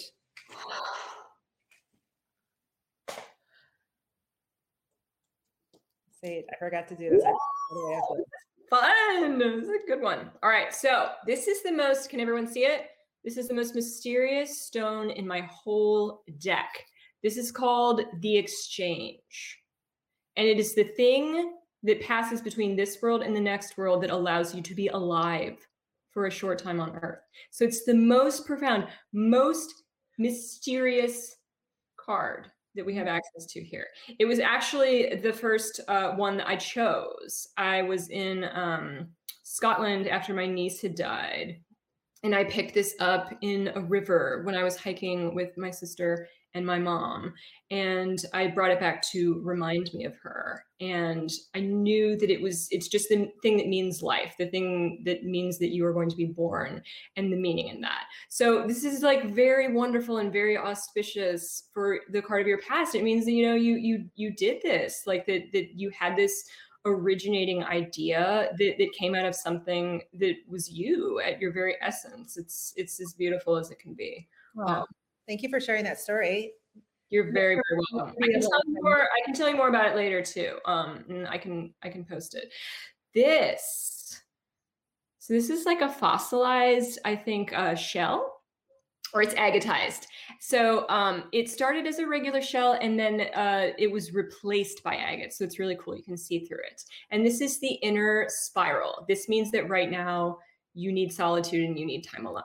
Sage. I forgot to do this. Whoa, fun. This is a good one. All right. So this is the most, can everyone see it? This is the most mysterious stone in my whole deck. This is called the exchange. And it is the thing that passes between this world and the next world that allows you to be alive for a short time on Earth. So it's the most profound, most mysterious card that we have access to here. It was actually the first uh, one that I chose. I was in um, Scotland after my niece had died. And I picked this up in a river when I was hiking with my sister and my mom. And I brought it back to remind me of her. And I knew that it was, it's just the thing that means life, the thing that means that you are going to be born and the meaning in that. So this is like very wonderful and very auspicious for the card of your past. It means that, you know, you, you, you did this, like that, that you had this originating idea that, that came out of something that was you at your very essence. It's it's as beautiful as it can be. Wow. Um, Thank you for sharing that story. You're very, very welcome. I can tell you more, I can tell you more about it later too. Um, and I can I can post it. This, so this is like a fossilized, I think, uh, shell. Or it's agatized. So um, it started as a regular shell, and then uh, it was replaced by agate. So it's really cool. You can see through it. And this is the inner spiral. This means that right now you need solitude and you need time alone.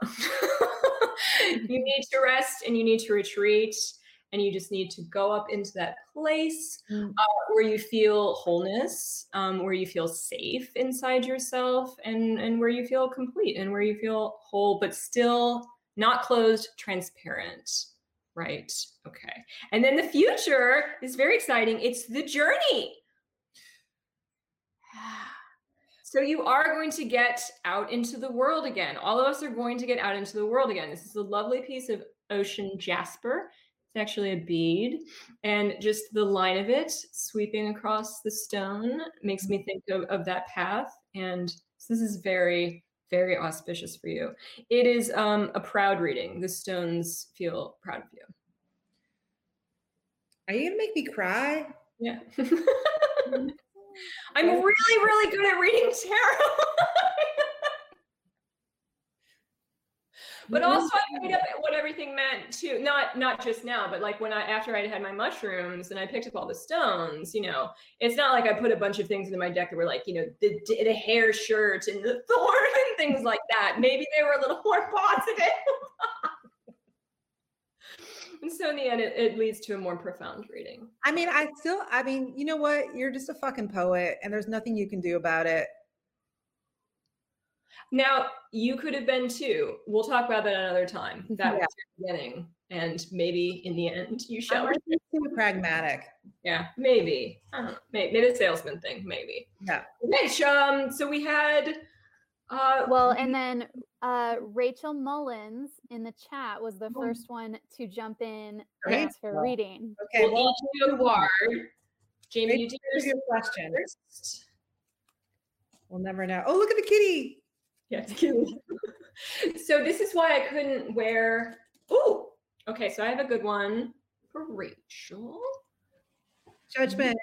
You need to rest and you need to retreat. And you just need to go up into that place uh, where you feel wholeness, um, where you feel safe inside yourself, and, and where you feel complete and where you feel whole, but still not closed, transparent, right? Okay. And then the future is very exciting. It's the journey. So you are going to get out into the world again. All of us are going to get out into the world again. This is a lovely piece of ocean jasper. It's actually a bead. And just the line of it sweeping across the stone makes me think of, of that path. And so this is very... very auspicious for you. It is um, a proud reading. The stones feel proud of you. Are you gonna make me cry? Yeah. I'm really, really good at reading tarot. But also I made up at what everything meant too. Not not just now, but like when I, after I had my mushrooms and I picked up all the stones, you know, it's not like I put a bunch of things into my deck that were like, you know, the, the hair shirt and the thorn and things like that. Maybe they were a little more positive. And so in the end, it, it leads to a more profound reading. I mean, I still, I mean, you know what? You're just a fucking poet and there's nothing you can do about it. Now, you could have been too. We'll talk about that another time. That yeah. was your beginning. And maybe in the end, you shall. I'm too pragmatic. Yeah, maybe. I don't know. Maybe it's a salesman thing, maybe. Yeah. Okay, um, so we had... Uh, well, and then uh, Rachel Mullins in the chat was the first one to jump in okay. and ask for well, reading. Okay. We'll, well each do a word. Jamie, you do your question. First. We'll never know. Oh, look at the kitty. Yes. So this is why I couldn't wear. Oh, okay. So I have a good one for Rachel. Judgment.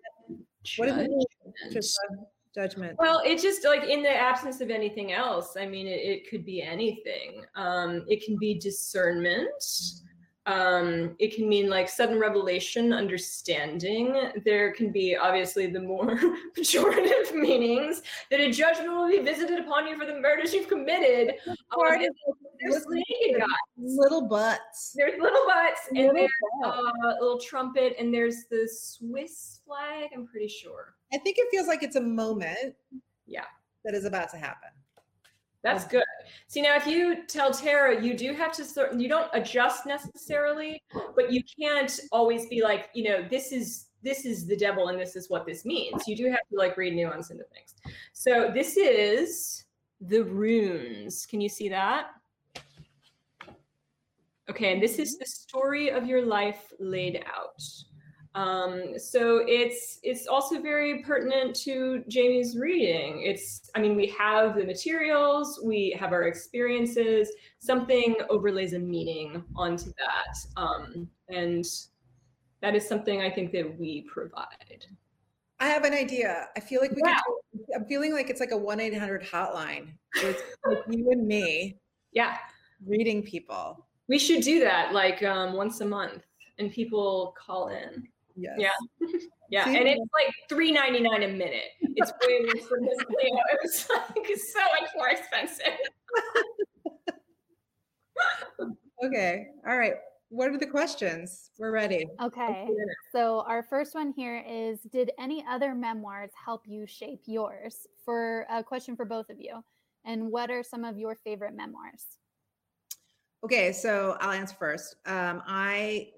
Judgment. What is it? Judgment. Well, it's just like in the absence of anything else. I mean, it, it could be anything. Um, it can be discernment. Um, it can mean like sudden revelation, understanding. There can be obviously the more pejorative meanings that a judgment will be visited upon you for the murders you've committed. Um, there's little butts. There's little butts and little there's a uh, little trumpet and there's the Swiss flag, I'm pretty sure. I think it feels like it's a moment yeah. that is about to happen. That's good. See, now if you tell tarot, you do have to sort, you don't adjust necessarily, but you can't always be like, you know, this is, this is the devil and this is what this means. You do have to like read nuance into things. So this is the runes. Can you see that? Okay. And this is the story of your life laid out. Um, so it's it's also very pertinent to Jamie's reading. It's, I mean, we have the materials, we have our experiences, something overlays a meaning onto that. Um, and that is something I think that we provide. I have an idea. I feel like we yeah. could, I'm feeling like it's like a one eight hundred hotline. It's like you and me. Yeah. Reading people. We should do that like um, once a month and people call in. Yes. Yeah. Yeah. And it's like three ninety-nine a minute. It's way worse than this video. It was like so much more expensive. Okay. All right. What are the questions? We're ready. Okay. So our first one here is, did any other memoirs help you shape yours? For a question for both of you. And what are some of your favorite memoirs? Okay. So I'll answer first. Um, I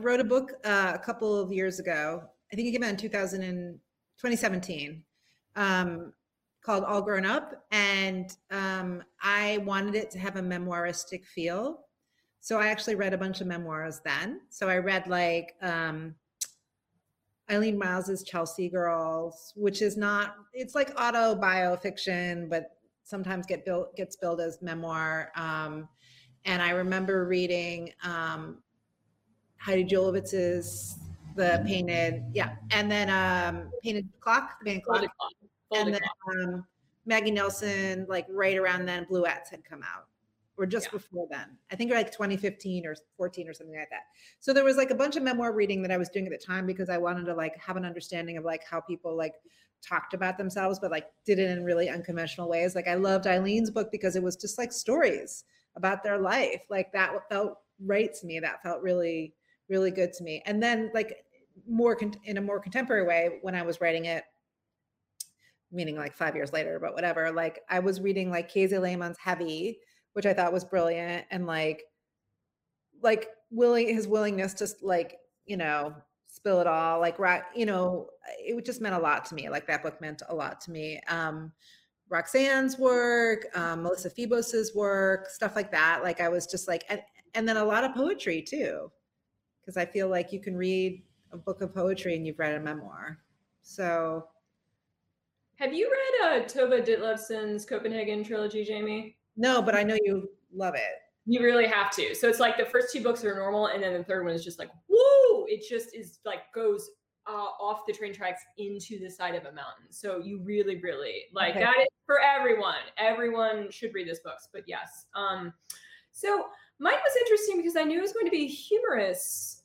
wrote a book uh, a couple of years ago. I think it came out in two thousand seventeen um, called All Grown Up. And um, I wanted it to have a memoiristic feel. So I actually read a bunch of memoirs then. So I read like um, Eileen Myles's Chelsea Girls, which is not, it's like auto biofiction, but sometimes get built, gets billed as memoir. Um, and I remember reading um, Heidi Julovitz's The Painted, yeah. And then um, Painted Clock, The Painted Clock. Folded Clock. Folded and then um, Maggie Nelson, like right around then, Bluettes had come out. Or just yeah. before then, I think like twenty fifteen or fourteen or something like that. So there was like a bunch of memoir reading that I was doing at the time because I wanted to like have an understanding of like how people like talked about themselves, but like did it in really unconventional ways. Like I loved Eileen's book because it was just like stories about their life. Like that felt right to me. That felt really, really good to me. And then like more con- in a more contemporary way when I was writing it, meaning like five years later, but whatever, like I was reading like Casey Lehmann's Heavy, which I thought was brilliant, and like, like willing his willingness to like, you know, spill it all, like, right, you know, it just meant a lot to me. Like that book meant a lot to me. Um, Roxanne's work, um, Melissa Phoebos's work, stuff like that. Like I was just like, and, and then a lot of poetry too, because I feel like you can read a book of poetry and you've read a memoir. So, have you read uh, Tove Ditlevson's Copenhagen trilogy, Jamie? No, but I know you love it. You really have to. So it's like the first two books are normal. And then the third one is just like, woo, it just is like goes uh, off the train tracks into the side of a mountain. So you really, really like okay. that is for everyone. Everyone should read this book. But yes. Um, so mine was interesting because I knew it was going to be a humorous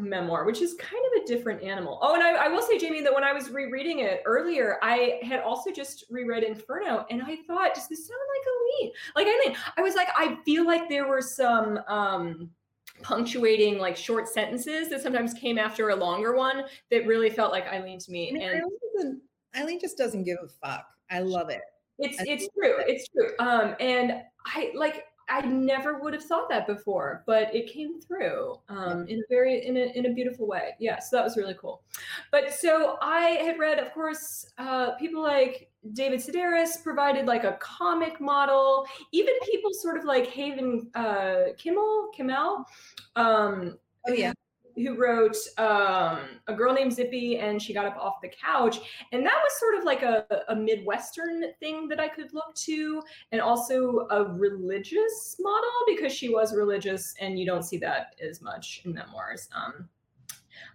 memoir, which is kind of a different animal. Oh, and I, I will say, Jamie, that when I was rereading it earlier, I had also just reread Inferno, and I thought, does this sound like Eileen? Like Eileen, I was like, I feel like there were some um, punctuating, like short sentences that sometimes came after a longer one that really felt like Eileen to me. I mean, and Eileen, Eileen just doesn't give a fuck. I love it. It's I it's true. It. It's true. Um, and I like. I never would have thought that before, but it came through um, in a very in a in a beautiful way. Yeah, so that was really cool. But so I had read, of course, uh, people like David Sedaris provided like a comic model. Even people sort of like Haven uh, Kimmel, Kimmel. Um, oh yeah. Who wrote um, A Girl Named Zippy and She Got Up Off the Couch. And that was sort of like a, a Midwestern thing that I could look to, and also a religious model because she was religious, and you don't see that as much in memoirs. Um,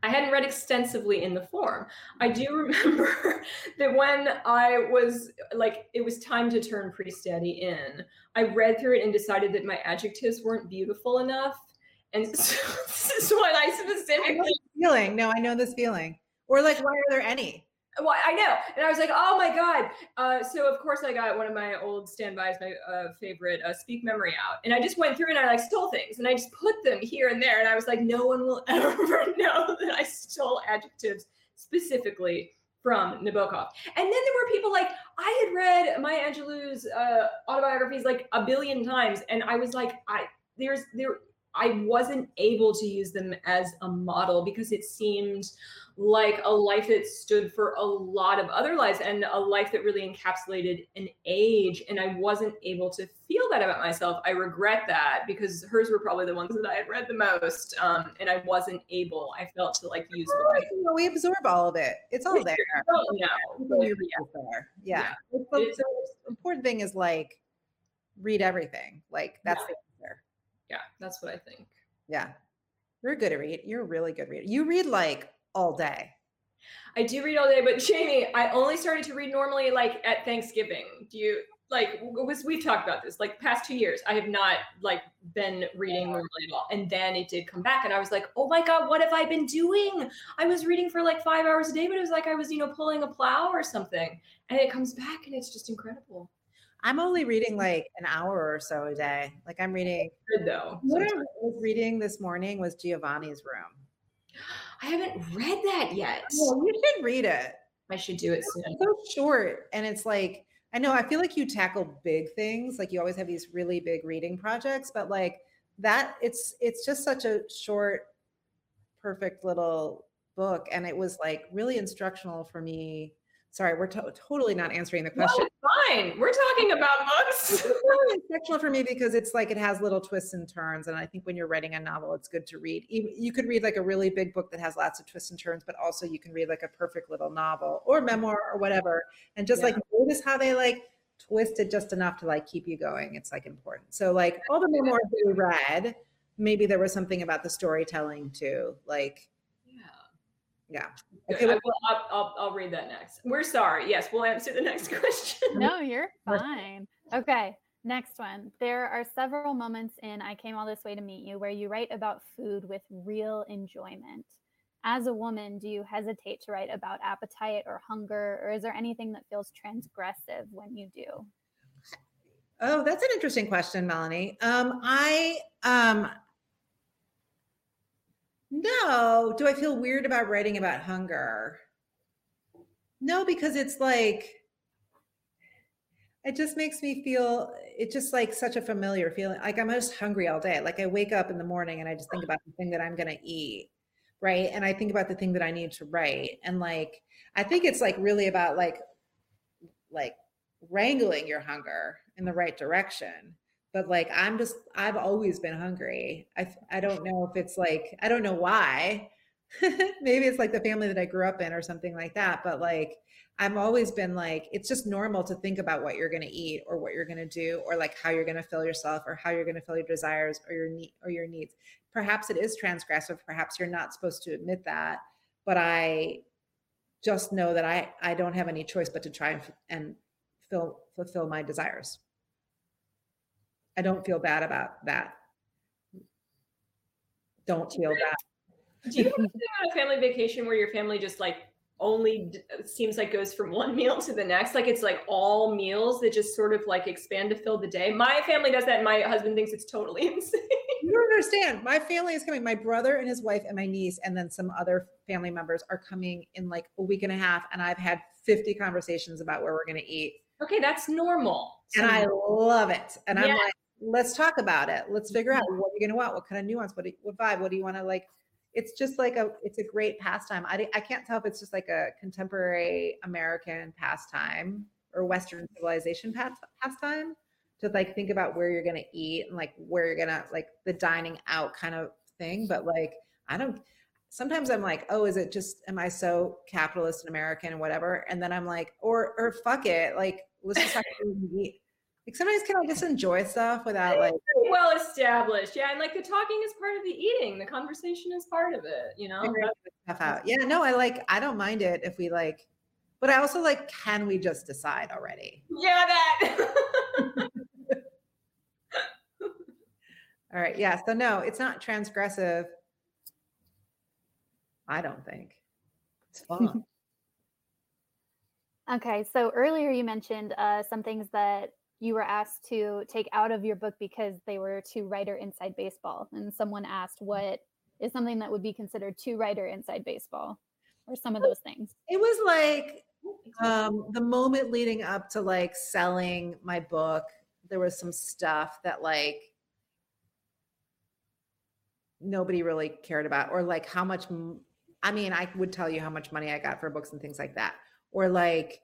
I hadn't read extensively in the form. I do remember that when I was like, it was time to turn Priest Daddy in, I read through it and decided that my adjectives weren't beautiful enough. And so this is what I specifically I know this feeling. No, I know this feeling. Or like, why are there any? Well, I know. And I was like, oh my God. Uh, so of course I got one of my old standbys, my uh, favorite uh, Speak Memory out. And I just went through and I like stole things and I just put them here and there. And I was like, no one will ever know that I stole adjectives specifically from Nabokov. And then there were people like, I had read Maya Angelou's uh, autobiographies like a billion times. And I was like, I there's there. I wasn't able to use them as a model because it seemed like a life that stood for a lot of other lives and a life that really encapsulated an age. And I wasn't able to feel that about myself. I regret that because hers were probably the ones that I had read the most. Um, and I wasn't able, I felt to like use oh, them. You know, we absorb all of it. It's all there. Oh, no. Yeah. It's there. Yeah. yeah. It's, it's, the most important thing is like, read everything. Like that's yeah. the answer. Yeah, that's what I think. Yeah. You're good at reading. You're a really good reader. You read like all day. I do read all day, but Jamie, I only started to read normally like at Thanksgiving. Do you like, we've talked about this, like past two years, I have not like been reading normally at all. And then it did come back and I was like, oh my God, what have I been doing? I was reading for like five hours a day, but it was like, I was, you know, pulling a plow or something and it comes back and it's just incredible. I'm only reading like an hour or so a day. Like I'm reading. Good though. What I was reading this morning was Giovanni's Room. I haven't read that yet. Well, you should read it. I should do it soon. It's so short. And it's like, I know, I feel like you tackle big things. Like you always have these really big reading projects, but like that it's, it's just such a short, perfect little book. And it was like really instructional for me. Sorry, we're to- totally not answering the question. No, it's fine. We're talking about books. It's really exceptional for me because it's like it has little twists and turns. And I think when you're writing a novel, it's good to read. You could read like a really big book that has lots of twists and turns, but also you can read like a perfect little novel or memoir or whatever. And just yeah. like notice how they like twist it just enough to like keep you going. It's like important. So like all the memoirs that we read, maybe there was something about the storytelling too. Like, yeah. Yeah. Okay. Well, I'll, I'll, I'll read that next. We're sorry. Yes. We'll answer the next question. No, you're fine. Okay. Next one. There are several moments in I Came All This Way to Meet You where you write about food with real enjoyment. As a woman, do you hesitate to write about appetite or hunger, or is there anything that feels transgressive when you do? Oh, that's an interesting question, Melanie. Um, I, um, No, do I feel weird about writing about hunger? No, because it's like, it just makes me feel, it's just like such a familiar feeling. Like I'm just hungry all day. Like I wake up in the morning and I just think about the thing that I'm going to eat, right? And I think about the thing that I need to write. And like, I think it's like really about like, like wrangling your hunger in the right direction. But like, I'm just, I've always been hungry. I I don't know if it's like, I don't know why. Maybe it's like the family that I grew up in or something like that. But like, I've always been like, it's just normal to think about what you're going to eat or what you're going to do or like how you're going to fill yourself or how you're going to fill your desires or your need or your needs. Perhaps it is transgressive. Perhaps you're not supposed to admit that. But I just know that I, I don't have any choice but to try and, and fill, fulfill my desires. I don't feel bad about that. Don't feel bad. Do you ever think about a family vacation where your family just like only d- seems like goes from one meal to the next? Like it's like all meals that just sort of like expand to fill the day. My family does that. And my husband thinks it's totally insane. You don't understand. My family is coming. My brother and his wife and my niece and then some other family members are coming in like a week and a half. And I've had fifty conversations about where we're going to eat. Okay. That's normal. And I love it. And yeah. I'm like, let's talk about it. Let's figure out what you're going to want. What kind of nuance? What, what vibe? What do you want to like? It's just like a, it's a great pastime. I, I can't tell if it's just like a contemporary American pastime or Western civilization pastime to like think about where you're going to eat and like where you're going to like the dining out kind of thing. But like, I don't, sometimes I'm like, oh, is it just, am I so capitalist and American and whatever? And then I'm like, or, or fuck it. Like, let's just have to eat. Like sometimes can I just enjoy stuff without like well established. Yeah. And like the talking is part of the eating. The conversation is part of it, you know? Stuff out. Yeah. No, I like, I don't mind it if we like, but I also like, can we just decide already? Yeah, that. All right. Yeah. So no, it's not transgressive. I don't think. It's fun. Okay. So earlier you mentioned uh, some things that you were asked to take out of your book because they were too writer inside baseball. And someone asked what is something that would be considered too writer inside baseball or some of those things. It was like um, the moment leading up to like selling my book, there was some stuff that like nobody really cared about, or like how much, I mean, I would tell you how much money I got for books and things like that, or like,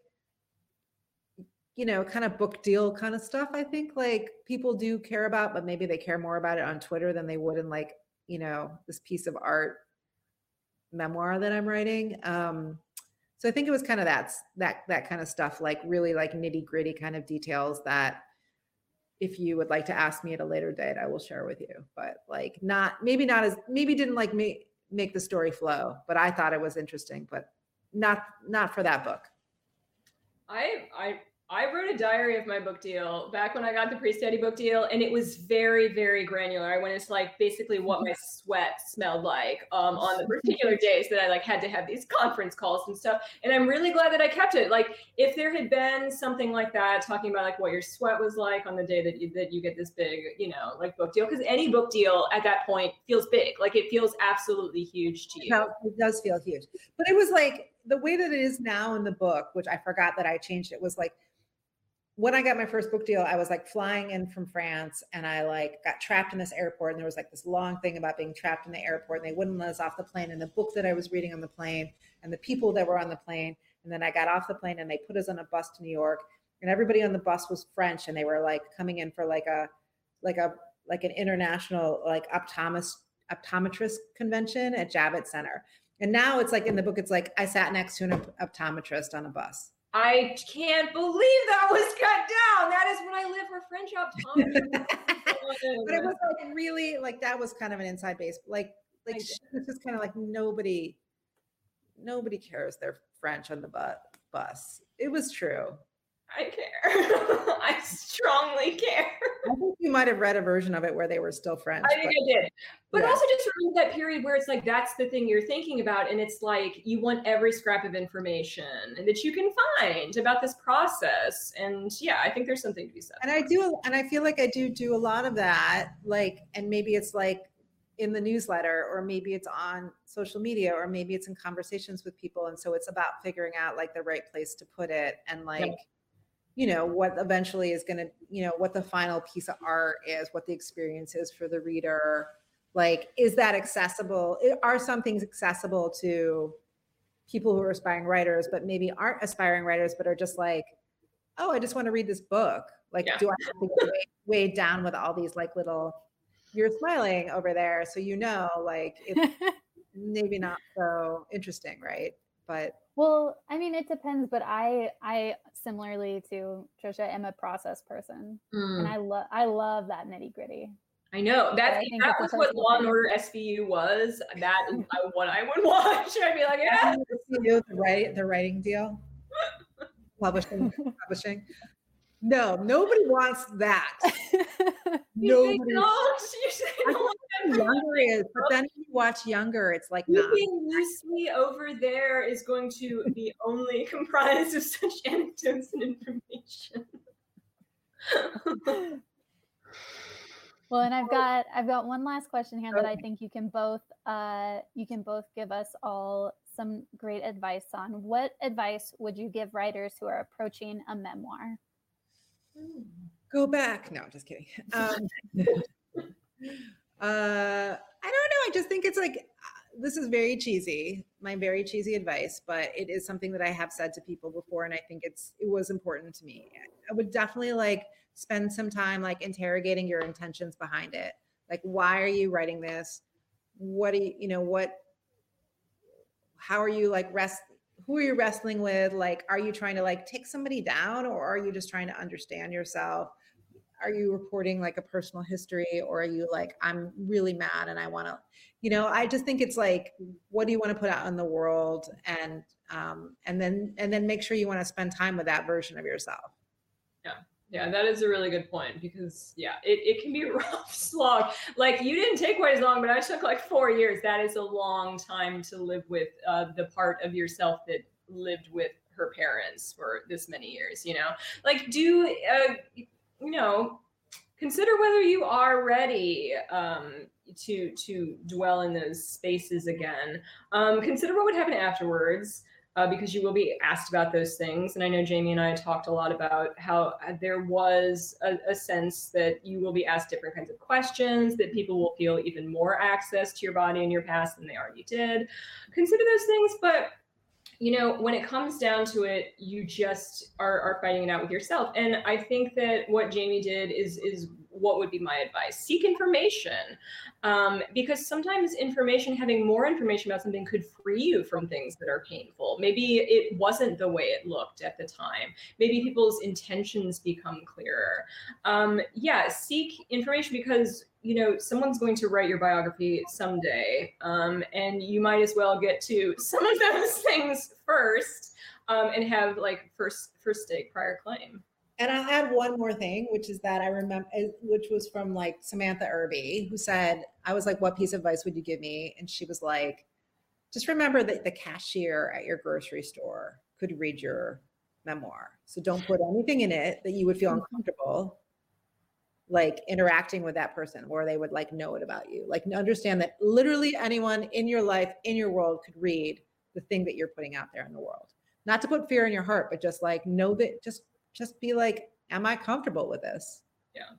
you know, kind of book deal kind of stuff. I think like people do care about, but maybe they care more about it on Twitter than they would in like, you know, this piece of art memoir that I'm writing. Um, so I think it was kind of that, that, that kind of stuff, like really like nitty gritty kind of details that, if you would like to ask me at a later date, I will share with you, but like not, maybe not as, maybe didn't like me make the story flow, but I thought it was interesting, but not, not for that book. I, I, I wrote a diary of my book deal back when I got the Priest Daddy book deal, and it was very, very granular. I went into like basically what my sweat smelled like um, on the particular days that I like had to have these conference calls and stuff. And I'm really glad that I kept it. Like if there had been something like that, talking about like what your sweat was like on the day that you, that you get this big, you know, like book deal, because any book deal at that point feels big. Like it feels absolutely huge to you. No, it does feel huge. But it was like the way that it is now in the book, which I forgot that I changed it, was like, when I got my first book deal, I was like flying in from France, and I like got trapped in this airport, and there was like this long thing about being trapped in the airport, and they wouldn't let us off the plane, and the book that I was reading on the plane and the people that were on the plane. And then I got off the plane and they put us on a bus to New York, and everybody on the bus was French, and they were like coming in for like a, like a, like an international, like optometrist, optometrist convention at Javits Center. And now it's like in the book, it's like I sat next to an optometrist on a bus. I can't believe that was cut down. That is when I live for French optometry. But it was like really like that was kind of an inside base. Like like it's just kind of like nobody nobody cares they're French on the bu- bus. It was true. I care. I strongly care. I think you might have read a version of it where they were still French. I think but, I did. But yeah. Also just remember that period where it's like, that's the thing you're thinking about. And it's like, you want every scrap of information that you can find about this process. And yeah, I think there's something to be said. And I do, and I feel like I do do a lot of that. Like, and maybe it's like in the newsletter, or maybe it's on social media, or maybe it's in conversations with people. And so it's about figuring out like the right place to put it. And like, yeah. you know, what eventually is going to, you know, what the final piece of art is, what the experience is for the reader. Like, is that accessible? Are some things accessible to people who are aspiring writers, but maybe aren't aspiring writers, but are just like, oh, I just want to read this book. Like, yeah. do I have to get weighed down with all these like little, you're smiling over there. So, you know, like, it's maybe not so interesting, right? But well, I mean, it depends, but I, I similarly to Trisha, am a process person, mm. and I love, I love that nitty gritty. I know that so I that was what Law and Order S V U was. That is what I would watch. I'd be like, yeah, the writing, the writing deal, publishing, publishing. No, nobody wants that. Nobody. You don't. You Younger is, but then if you watch Younger, it's like nah. Loosely over there is going to be only comprised of such anecdotes and information. Well, and I've got I've got one last question here that okay. I think you can both uh, you can both give us all some great advice on. What advice would you give writers who are approaching a memoir? Go back. No, just kidding. Um, uh, I don't know. I just think it's like, this is very cheesy, my very cheesy advice, but it is something that I have said to people before. And I think it's, it was important to me. I would definitely like spend some time, like interrogating your intentions behind it. Like, why are you writing this? What do you, you know, what, how are you like rest? Who are you wrestling with? Like, are you trying to like take somebody down, or are you just trying to understand yourself? Are you reporting like a personal history, or are you like, I'm really mad and I want to, you know, I just think it's like, what do you want to put out in the world? And, um, and then, and then make sure you want to spend time with that version of yourself. Yeah. Yeah, that is a really good point, because yeah, it, it can be a rough slog. Like, you didn't take quite as long, but I took like four years. That is a long time to live with uh, the part of yourself that lived with her parents for this many years, you know? Like, do, uh, you know, consider whether you are ready um, to to dwell in those spaces again. Um, consider what would happen afterwards. uh, because you will be asked about those things. And I know Jamie and I talked a lot about how there was a, a sense that you will be asked different kinds of questions, that people will feel even more access to your body and your past than they already did. Consider those things, but you know, when it comes down to it, you just are, are fighting it out with yourself. And I think that what Jamie did is is what would be my advice. Seek information, um, because sometimes information, having more information about something could free you from things that are painful. Maybe it wasn't the way it looked at the time. Maybe people's intentions become clearer. Um, yeah, seek information, because you know, someone's going to write your biography someday, um, and you might as well get to some of those things first, um, and have like first first stake prior claim. And I had one more thing, which is that I remember, which was from like Samantha Irby, who said, I was like, what piece of advice would you give me? And she was like, just remember that the cashier at your grocery store could read your memoir. So don't put anything in it that you would feel uncomfortable, like interacting with that person or they would like know it about you. Like understand that literally anyone in your life, in your world could read the thing that you're putting out there in the world. Not to put fear in your heart, but just like know that, just Just be like, am I comfortable with this? Yeah.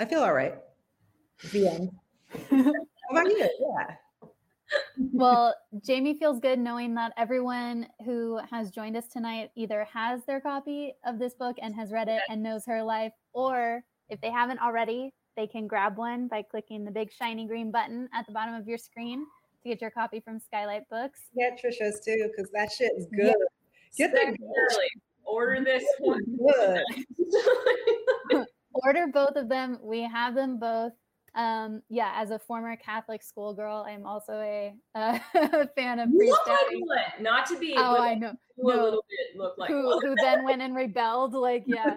I feel all right. The end. How about you? Yeah. Well, Jamie feels good knowing that everyone who has joined us tonight either has their copy of this book and has read it and knows her life, or if they haven't already, they can grab one by clicking the big shiny green button at the bottom of your screen to get your copy from Skylight Books. Yeah, Trisha's too, because that shit is good. Yeah. Get that order this one. Order both of them. We have them both. Um, yeah, as a former Catholic schoolgirl, I'm also a uh, fan of Priest Daddy. Not to be. Oh, I know. Who no. a little bit looked like who, who then went and rebelled. Like, yeah.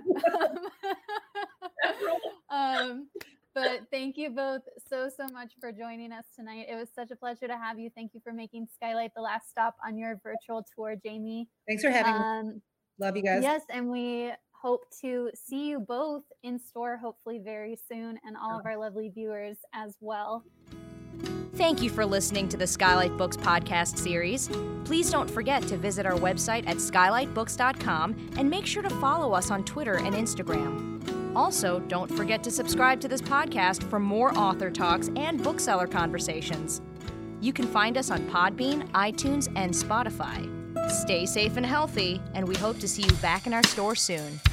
um, but thank you both so, so much for joining us tonight. It was such a pleasure to have you. Thank you for making Skylight the last stop on your virtual tour, Jamie. Thanks for having um, me. Love you guys. Yes, and we hope to see you both in store hopefully very soon, and all of our lovely viewers as well. Thank you for listening to the Skylight Books podcast series. Please don't forget to visit our website at skylight books dot com and make sure to follow us on Twitter and Instagram. Also, don't forget to subscribe to this podcast for more author talks and bookseller conversations. You can find us on Podbean, iTunes, and Spotify. Stay safe and healthy, and we hope to see you back in our store soon.